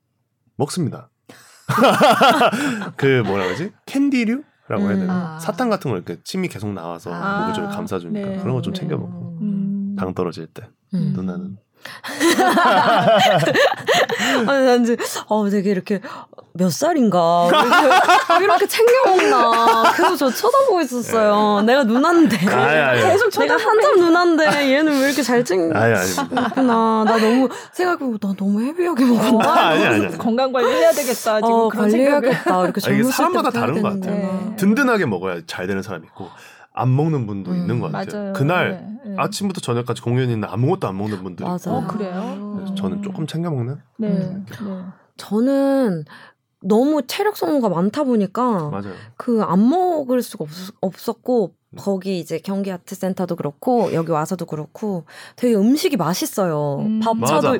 먹습니다. 그 뭐라 그러지? 캔디류라고 해야 되나? 사탕 같은 거 이렇게 침이 계속 나와서 목을 좀 감싸주니까 네. 그런 거 좀 챙겨 먹고 당 떨어질 때 누나는 난 이제 되게 이렇게 몇 살인가 왜 이렇게 챙겨 먹나 계속 저 쳐다보고 있었어요. 내가 누나인데 계속 내가 한참 누나인데 얘는 왜 이렇게 잘 챙겨 먹구나. 나 너무 생각해보고 나 너무 헤비하게 먹었나. 건강 관리 해야 되겠다 지금 그런 관리해야겠다 이렇게 젊었을 이게 사람마다 다른 것 같아요. 든든하게 먹어야 잘 되는 사람이 있고 안 먹는 분도 있는 것 같아요. 맞아요. 그날 아침부터 저녁까지 공연이 있는 아무것도 안 먹는 분들이 있고 그래요? 저는 조금 챙겨 먹는? 네. 저는 너무 체력 소모가 많다 보니까 그 안 먹을 수가 없었고 거기 이제 경기아트센터도 그렇고 여기 와서도 그렇고 되게 음식이 맛있어요.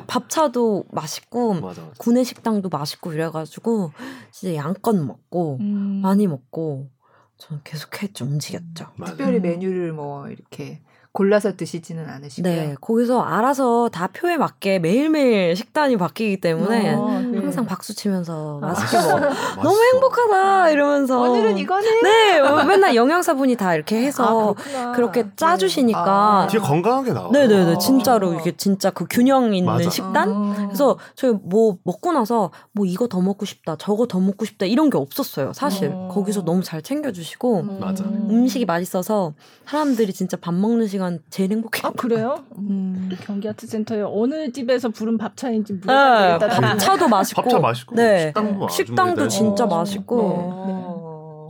밥차도 맛있고 구내식당도 맛있고 이래가지고 진짜 양껏 먹고 많이 먹고 저는 계속 했죠. 움직였죠. 특별히 메뉴를 뭐 이렇게 골라서 드시지는 않으시고요. 네, 거기서 알아서 다 표에 맞게 매일매일 식단이 바뀌기 때문에 항상 박수 치면서 맛있게 먹어. 너무 행복하다 이러면서 오늘은 이거네. 네, 맨날 영양사분이 다 이렇게 해서 그렇게 짜주시니까 되게 건강하게 나와요. 네네네, 진짜로 이게 진짜 그 균형 있는 식단. 그래서 저희 뭐 먹고 나서 뭐 이거 더 먹고 싶다, 저거 더 먹고 싶다 이런 게 없었어요. 사실 거기서 너무 잘 챙겨주시고 음식이 맛있어서 사람들이 진짜 밥 먹는 시간 제일 행복해요. 아 그래요? 경기아트센터에 어느 집에서 부른 밥차인지 물어봐야 되겠다. 밥차도 맛있고, 네. 식당도 진짜 맛있고. 네.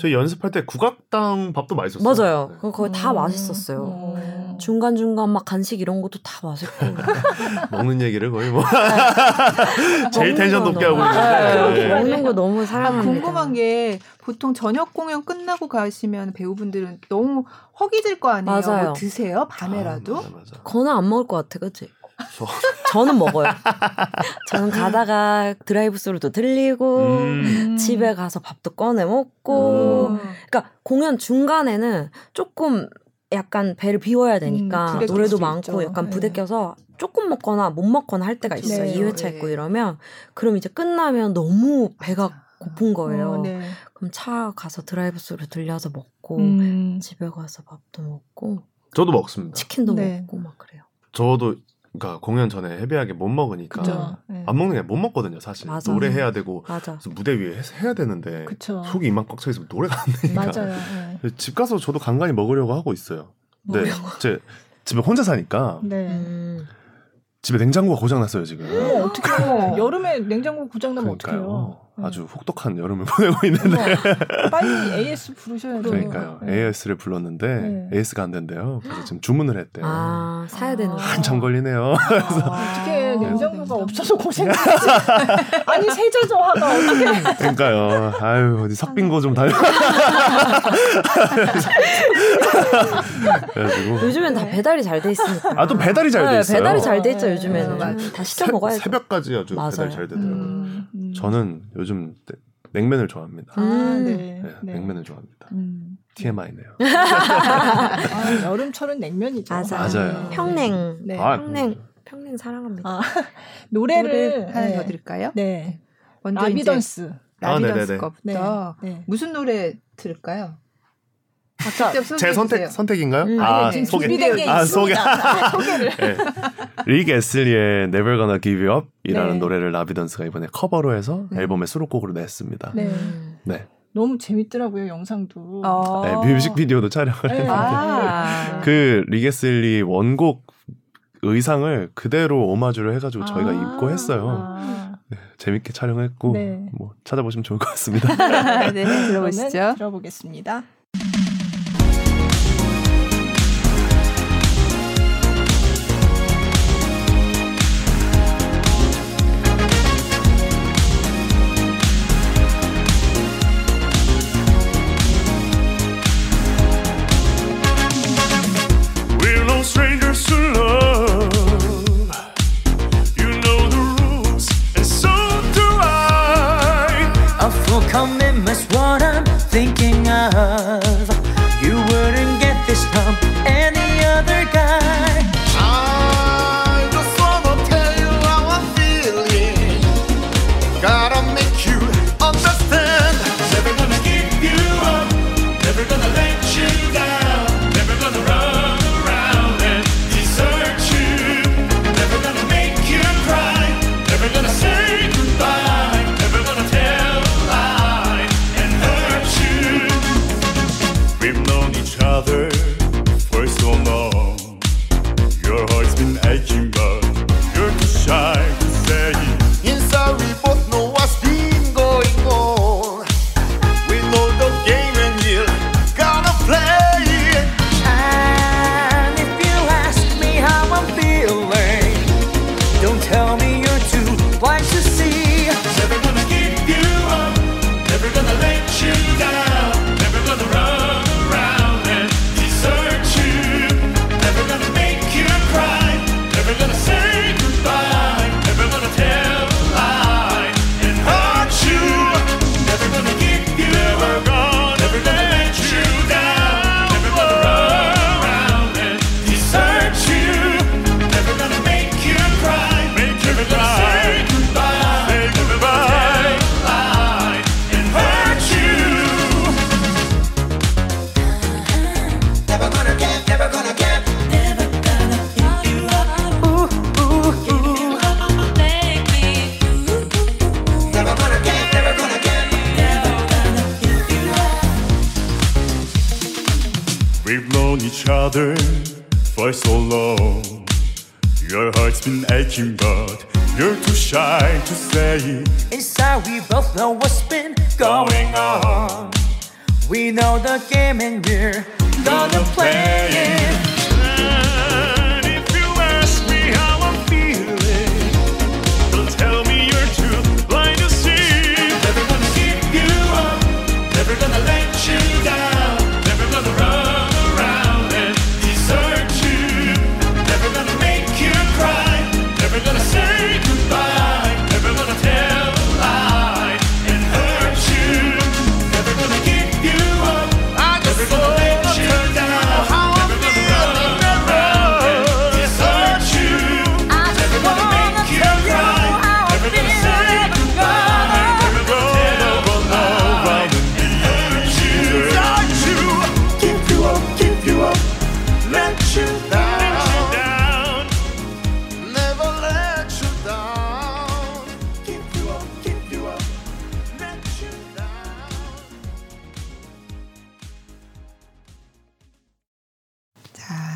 저희 연습할 때 국악당 밥도 맛있었어요. 맞아요. 네. 거기 다 맛있었어요. 중간 중간 막 간식 이런 것도 다 맛있고. 먹는 얘기를 거의 뭐 제일 텐션 높게 하고 있는데 먹는 거 너무 사랑합니다. 궁금한 게. 보통 저녁 공연 끝나고 가시면 배우분들은 너무 허기질 거 아니에요? 뭐 드세요? 밤에라도? 맞아. 거는 안 먹을 것 같아, 그치? 저는 먹어요. 저는 가다가 드라이브 스루도 들리고 집에 가서 밥도 꺼내 먹고 그러니까 공연 중간에는 조금 약간 배를 비워야 되니까 노래도 많고 있죠. 약간 부대 껴서 조금 먹거나 못 먹거나 할 때가 있어요. 2회차 있고 이러면 그럼 이제 끝나면 너무 배가 고픈 거예요. 그럼 차 가서 드라이브스루 들려서 먹고 집에 가서 밥도 먹고 저도 먹습니다. 치킨도 먹고 막 그래요. 저도 그러니까 공연 전에 헤비하게 못 먹으니까 안 먹는 게 못 먹거든요 사실. 노래 해야 되고 무대 위에 해야 되는데 속이 이만 꽉 차 있으면 노래가 안 되니까 집 가서 저도 간간히 먹으려고 하고 있어요. 네, 제 집에 혼자 사니까 집에 냉장고가 고장났어요 지금. 어떡해요. 여름에 냉장고 고장나면 어떡해요. 아주 혹독한 여름을 보내고 있는데 빨리 AS 부르셔야죠. 그러니까요. 네. AS를 불렀는데 AS가 안 된대요. 그래서 지금 주문을 했대요. 아, 사야 되는 한참 걸리네요. 어떻게 냉장고가 없어서 고생했지. 아니 세제조화가 어떻게 그러니까요. 아유 어디 석빙고 좀 달려. 요즘엔 다 배달이 잘 돼 있으니까. 아, 또 배달이 잘 돼 있어요. 배달이 잘 돼 있죠. 요즘에는 다 시켜 먹어야죠. 새벽까지 아주 배달 잘 되더라고요. 저는 요즘 냉면을 좋아합니다. 아, 네. 네, 냉면을 좋아합니다. TMI네요. 아, 여름철은 냉면이죠. 맞아요. 평냉. 네. 아, 평냉 사랑합니다. 아, 노래를 하나 더 드릴까요? 네. 먼저 라비던스 거부터. 네. 무슨 노래 들을까요? 직접 제 선택인가요? 아, 아니, 소개. 소개를. 네. 릭 애슬리의 Never Gonna Give You Up 이라는 노래를 라비던스가 이번에 커버로 해서 앨범의 수록곡으로 냈습니다. 네. 너무 재밌더라고요. 영상도. 네, 뮤직비디오도 촬영을 했는데 그 릭 애슬리 원곡 의상을 그대로 오마주를 해가지고 저희가 입고 했어요. 네, 재밌게 촬영했고 뭐 찾아보시면 좋을 것 같습니다. 네, 들어보시죠. 들어보겠습니다.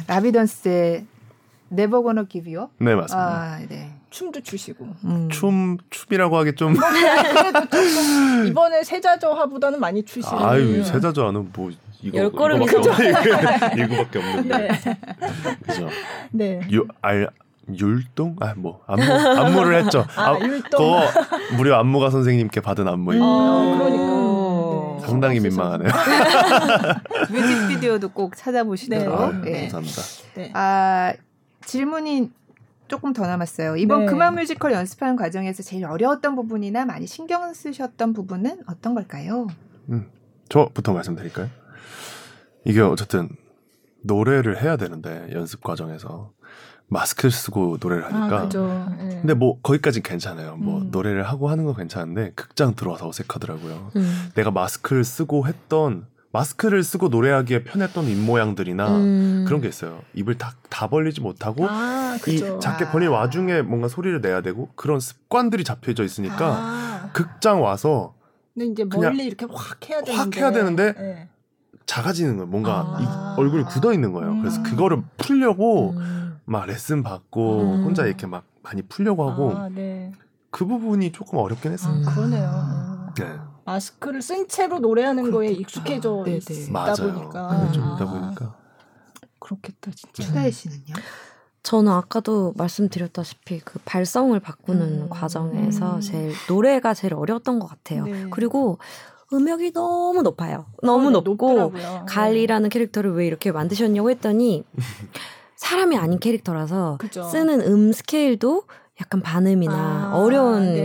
라비던스의 Never Gonna Give You Up? 네, 맞습니다. 아, 네. 춤도 추시고. 춤이라고 하기 좀. 이번에 세자저화보다는 많이 추시는. 아유, 세자저화는 뭐 이거 이거밖에 없는데. 그죠. 네. 율동? 아, 뭐 안무를 했죠. 율동. 무려 안무가 선생님께 받은 안무예요. 그러니까. 네. 상당히 민망하네요. 뮤직비디오도 꼭 찾아보시도록. 네. 네. 감사합니다. 네. 아, 질문이 조금 더 남았어요. 이번 네. 금악 뮤지컬 연습하는 과정에서 제일 어려웠던 부분이나 많이 신경 쓰셨던 부분은 어떤 걸까요? 저부터 말씀드릴까요? 이게 어쨌든 노래를 해야 되는데 연습 과정에서 마스크를 쓰고 노래를 하니까. 아, 그죠. 네. 근데 뭐 거기까진 괜찮아요. 뭐 노래를 하고 하는 건 괜찮은데 극장 들어와서 어색하더라고요. 내가 마스크를 쓰고 했던 마스크를 쓰고 노래하기에 편했던 입모양들이나 그런 게 있어요. 입을 다 벌리지 못하고 이 작게 벌린 와중에 뭔가 소리를 내야 되고 그런 습관들이 잡혀져 있으니까 극장 와서 근데 이제 멀리 이렇게 확 해야 되는데 네. 작아지는 거예요. 뭔가 이 얼굴이 굳어 있는 거예요. 그래서 그거를 풀려고 막 레슨 받고 혼자 이렇게 막 많이 풀려고 하고 네. 그 부분이 조금 어렵긴 했어요. 그러네요. 네. 마스크를 쓴 채로 노래하는 거에 익숙해져 있다 보니까. 그렇겠다 진짜. 추다혜 씨는요? 저는 아까도 말씀드렸다시피 그 발성을 바꾸는 과정에서 노래가 제일 어려웠던 것 같아요. 네. 그리고 음역이 너무 높아요. 너무 높고 높더라고요. 갈이라는 캐릭터를 왜 이렇게 만드셨냐고 했더니 사람이 아닌 캐릭터라서 그쵸. 쓰는 스케일도 약간 반음이나 어려운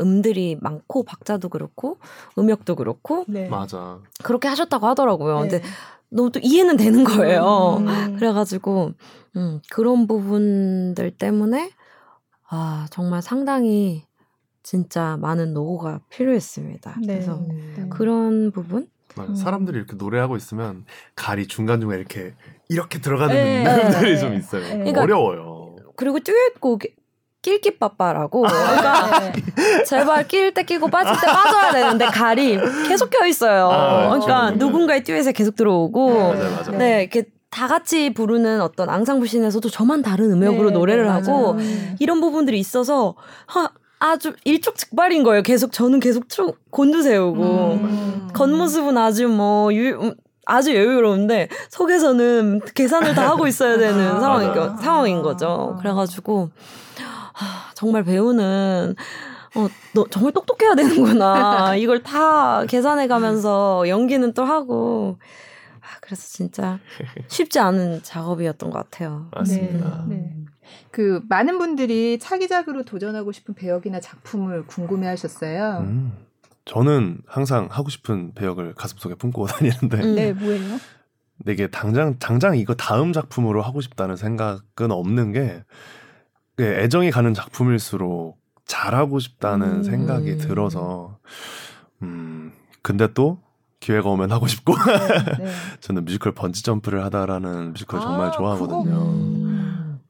음들이 많고 박자도 그렇고 음역도 그렇고 맞아 그렇게 하셨다고 하더라고요. 근데 너무 또 이해는 되는 거예요. 그래가지고 그런 부분들 때문에 아 정말 상당히 진짜 많은 노고가 필요했습니다. 네. 그래서 그런 부분 사람들이 이렇게 노래하고 있으면 갈이 중간중간 이렇게 들어가는 음들이 좀 있어요. 그러니까 어려워요. 그리고 듀엣곡 낄끼빠빠라고 그러니까 제발 낄 때 끼고 빠질 때 빠져야 되는데 갈이 계속 껴있어요. 그러니까 누군가의 듀엣에 계속 들어오고 맞아요. 네, 이렇게 다 같이 부르는 어떤 앙상블 씬에서도 저만 다른 음역으로 노래를 하고 이런 부분들이 있어서 아주 일촉즉발인 거예요. 저는 계속 곤두세우고 겉모습은 아주 아주 여유로운데 속에서는 계산을 다 하고 있어야 되는 상황인 거죠. 그래가지고 정말 배우는 너 정말 똑똑해야 되는구나. 이걸 다 계산해가면서 연기는 또 하고 그래서 진짜 쉽지 않은 작업이었던 것 같아요. 맞습니다. 네. 그 많은 분들이 차기작으로 도전하고 싶은 배역이나 작품을 궁금해하셨어요. 저는 항상 하고 싶은 배역을 가슴속에 품고 다니는데 네, 뭐예요? 근데 이게 당장 이거 다음 작품으로 하고 싶다는 생각은 없는 게 애정이 가는 작품일수록 잘하고 싶다는 생각이 들어서 근데 또 기회가 오면 하고 싶고 저는 뮤지컬 번지점프를 하다라는 뮤지컬 정말 좋아하거든요.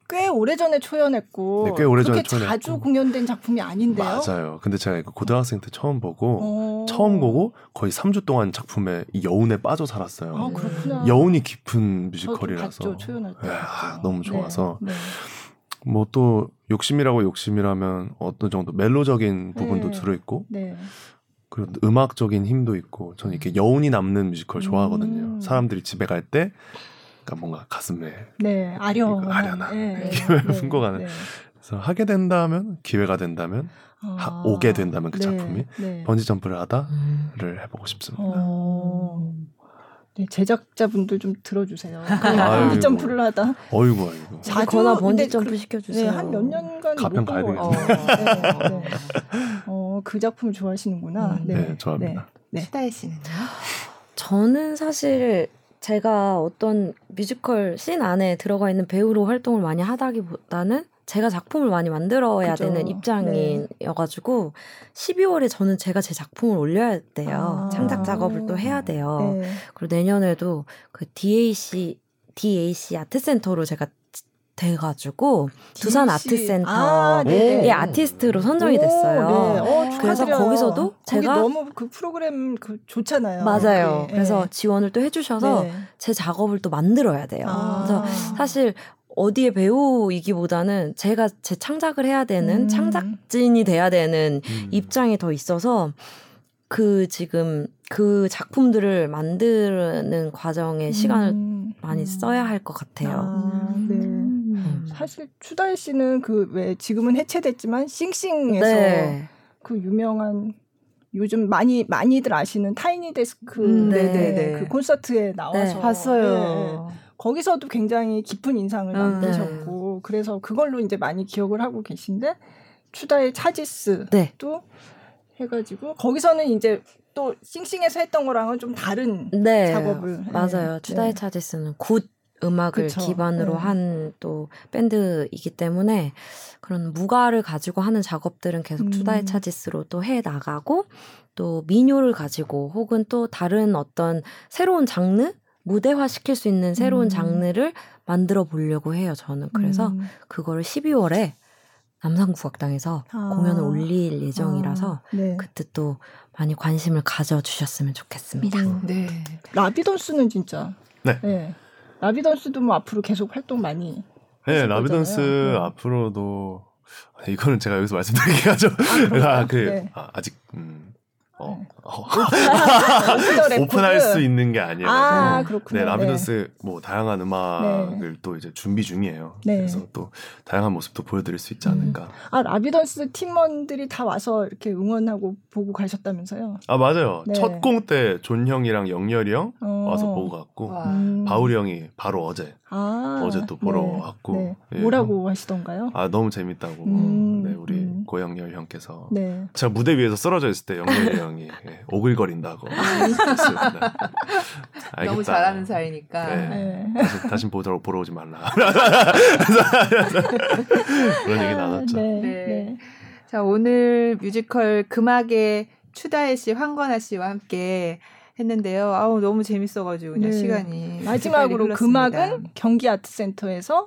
꽤 오래전에 초연했고 그렇게 자주 공연된 작품이 아닌데요. 맞아요. 근데 제가 이거 고등학생 때 처음 보고 거의 3주 동안 작품에 이 여운에 빠져 살았어요. 아, 그렇구나. 여운이 깊은 뮤지컬이라서 저도 봤죠, 초연할 때. 너무 좋아서 뭐 또 욕심이라면 어느 정도 멜로적인 부분도 들어있고 그리고 음악적인 힘도 있고 저는 이렇게 여운이 남는 뮤지컬 좋아하거든요. 사람들이 집에 갈 때 그러니까 뭔가 가슴에 아련한 기회를 품고 가는 그래서 하게 된다면 기회가 된다면 오게 된다면 그 작품이 번지점프를 하다를 해보고 싶습니다. 네, 제작자분들 좀 들어주세요. 번지점프를 하다 어이구 자주나 번지점프 시켜주세요. 네, 한 몇 년간 가평 가야 되겠네요. 그 작품을 좋아하시는구나. 네, 좋아합니다. 네. 추다혜 씨는요? 저는 사실 제가 어떤 뮤지컬 씬 안에 들어가 있는 배우로 활동을 많이 하다기보다는 제가 작품을 많이 만들어야 되는 입장이어가지고 12월에 저는 제가 제 작품을 올려야 돼요. 창작 작업을 또 해야 돼요. 그리고 내년에도 그 DAC 아트센터로 제가 돼가지고 두산아트센터의 아티스트로 선정이 됐어요. 그래서 거기서도 제가 너무 그 프로그램 좋잖아요. 맞아요. 그래서 지원을 또 해주셔서 제 작업을 또 만들어야 돼요. 그래서 사실 어디에 배우이기보다는 제가 제 창작을 해야 되는 창작진이 돼야 되는 입장이 더 있어서 그 지금 그 작품들을 만드는 과정에 시간을 많이 써야 할 것 같아요. 아, 네. 사실 추다혜 씨는 그 왜 지금은 해체됐지만 싱싱에서 네. 그 유명한 요즘 많이들 아시는 타이니데스크 네. 그 콘서트에 나와서 네, 봤어요. 네. 거기서도 굉장히 깊은 인상을 남기셨고 그래서 그걸로 이제 많이 기억을 하고 계신데 추다의 차지스도 해가지고 거기서는 이제 또 싱싱에서 했던 거랑은 좀 다른 작업을 맞아요. 추다의 차지스는 굿 음악을 기반으로 한 또 밴드이기 때문에 그런 무가를 가지고 하는 작업들은 계속 추다의 차지스로 또 해나가고 또 민요를 가지고 혹은 또 다른 어떤 새로운 장르? 무대화시킬 수 있는 새로운 장르를 만들어 보려고 해요. 저는 그래서 그거를 12월에 남산국악당에서 공연을 올릴 예정이라서 그때 또 많이 관심을 가져주셨으면 좋겠습니다. 네. 라비던스는 진짜 라비던스도 뭐 앞으로 계속 활동 많이 라비던스 앞으로도 이거는 제가 여기서 말씀드리기가 좀 아직 오픈할 수 있는 게 아니에요. 아, 그렇군요. 네, 라비던스 뭐 다양한 음악을 또 이제 준비 중이에요. 그래서 또 다양한 모습도 보여드릴 수 있지 않을까. 아, 라비던스 팀원들이 다 와서 이렇게 응원하고 보고 가셨다면서요? 아, 맞아요. 첫 공 때 존 형이랑 영렬이 형 와서 보고 갔고 바울이 형이 바로 어제 또 보러 왔고 예, 뭐라고 하시던가요? 아, 너무 재밌다고. 우리 고영렬 형께서 제가 무대 위에서 쓰러져 있을 때 영렬 형이 오글거린다고 너무 잘하는 사이니까 다시 보러 오지 말라 그런 얘기 나눴죠. 자, 오늘 뮤지컬 금악의 추다혜 씨, 황건아 씨와 함께 했는데요. 아우, 너무 재밌어가지고 시간이 마지막으로 금악은 경기아트센터에서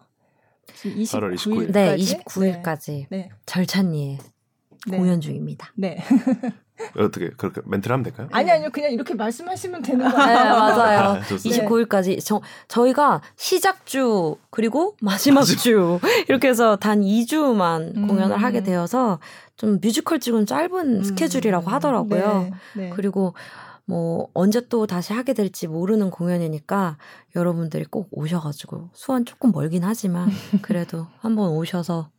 29일까지 29일까지 절찬리에 공연 중입니다. 네. 어떻게 그렇게 멘트를 하면 될까요? 아니요. 그냥 이렇게 말씀하시면 되는 거예요. 네, 맞아요. 29일까지 저희가 시작주 그리고 마지막 주 이렇게 해서 단 2주만 공연을 하게 되어서 좀 뮤지컬 찍은 짧은 스케줄이라고 하더라고요. 그리고 뭐 언제 또 다시 하게 될지 모르는 공연이니까 여러분들이 꼭 오셔가지고 수원 조금 멀긴 하지만 그래도 한번 오셔서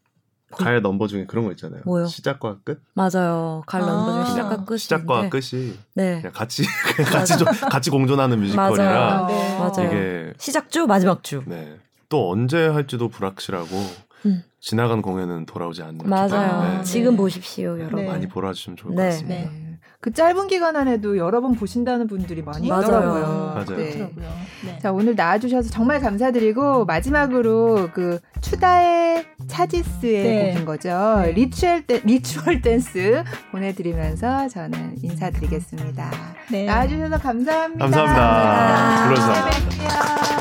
갈 넘버 중에 그런 거 있잖아요. 뭐요? 시작과 끝? 맞아요. 갈 넘버 중에 시작과 끝이 끝이 그냥 같이 공존하는 뮤지컬이라 이게 시작주 마지막주 또 언제 할지도 불확실하고 지나간 공연은 돌아오지 않는 맞아요. 지금 보십시오, 여러분. 많이 보러 주시면 좋을 것 같습니다. 그 짧은 기간 안에도 여러 번 보신다는 분들이 많이 있더라고요. 자, 오늘 나와주셔서 정말 감사드리고 마지막으로 그 추다의 차지스의 곡인 거죠. 리추얼 댄스 보내드리면서 저는 인사드리겠습니다. 나와주셔서 감사합니다. 감사합니다. 감사합니다.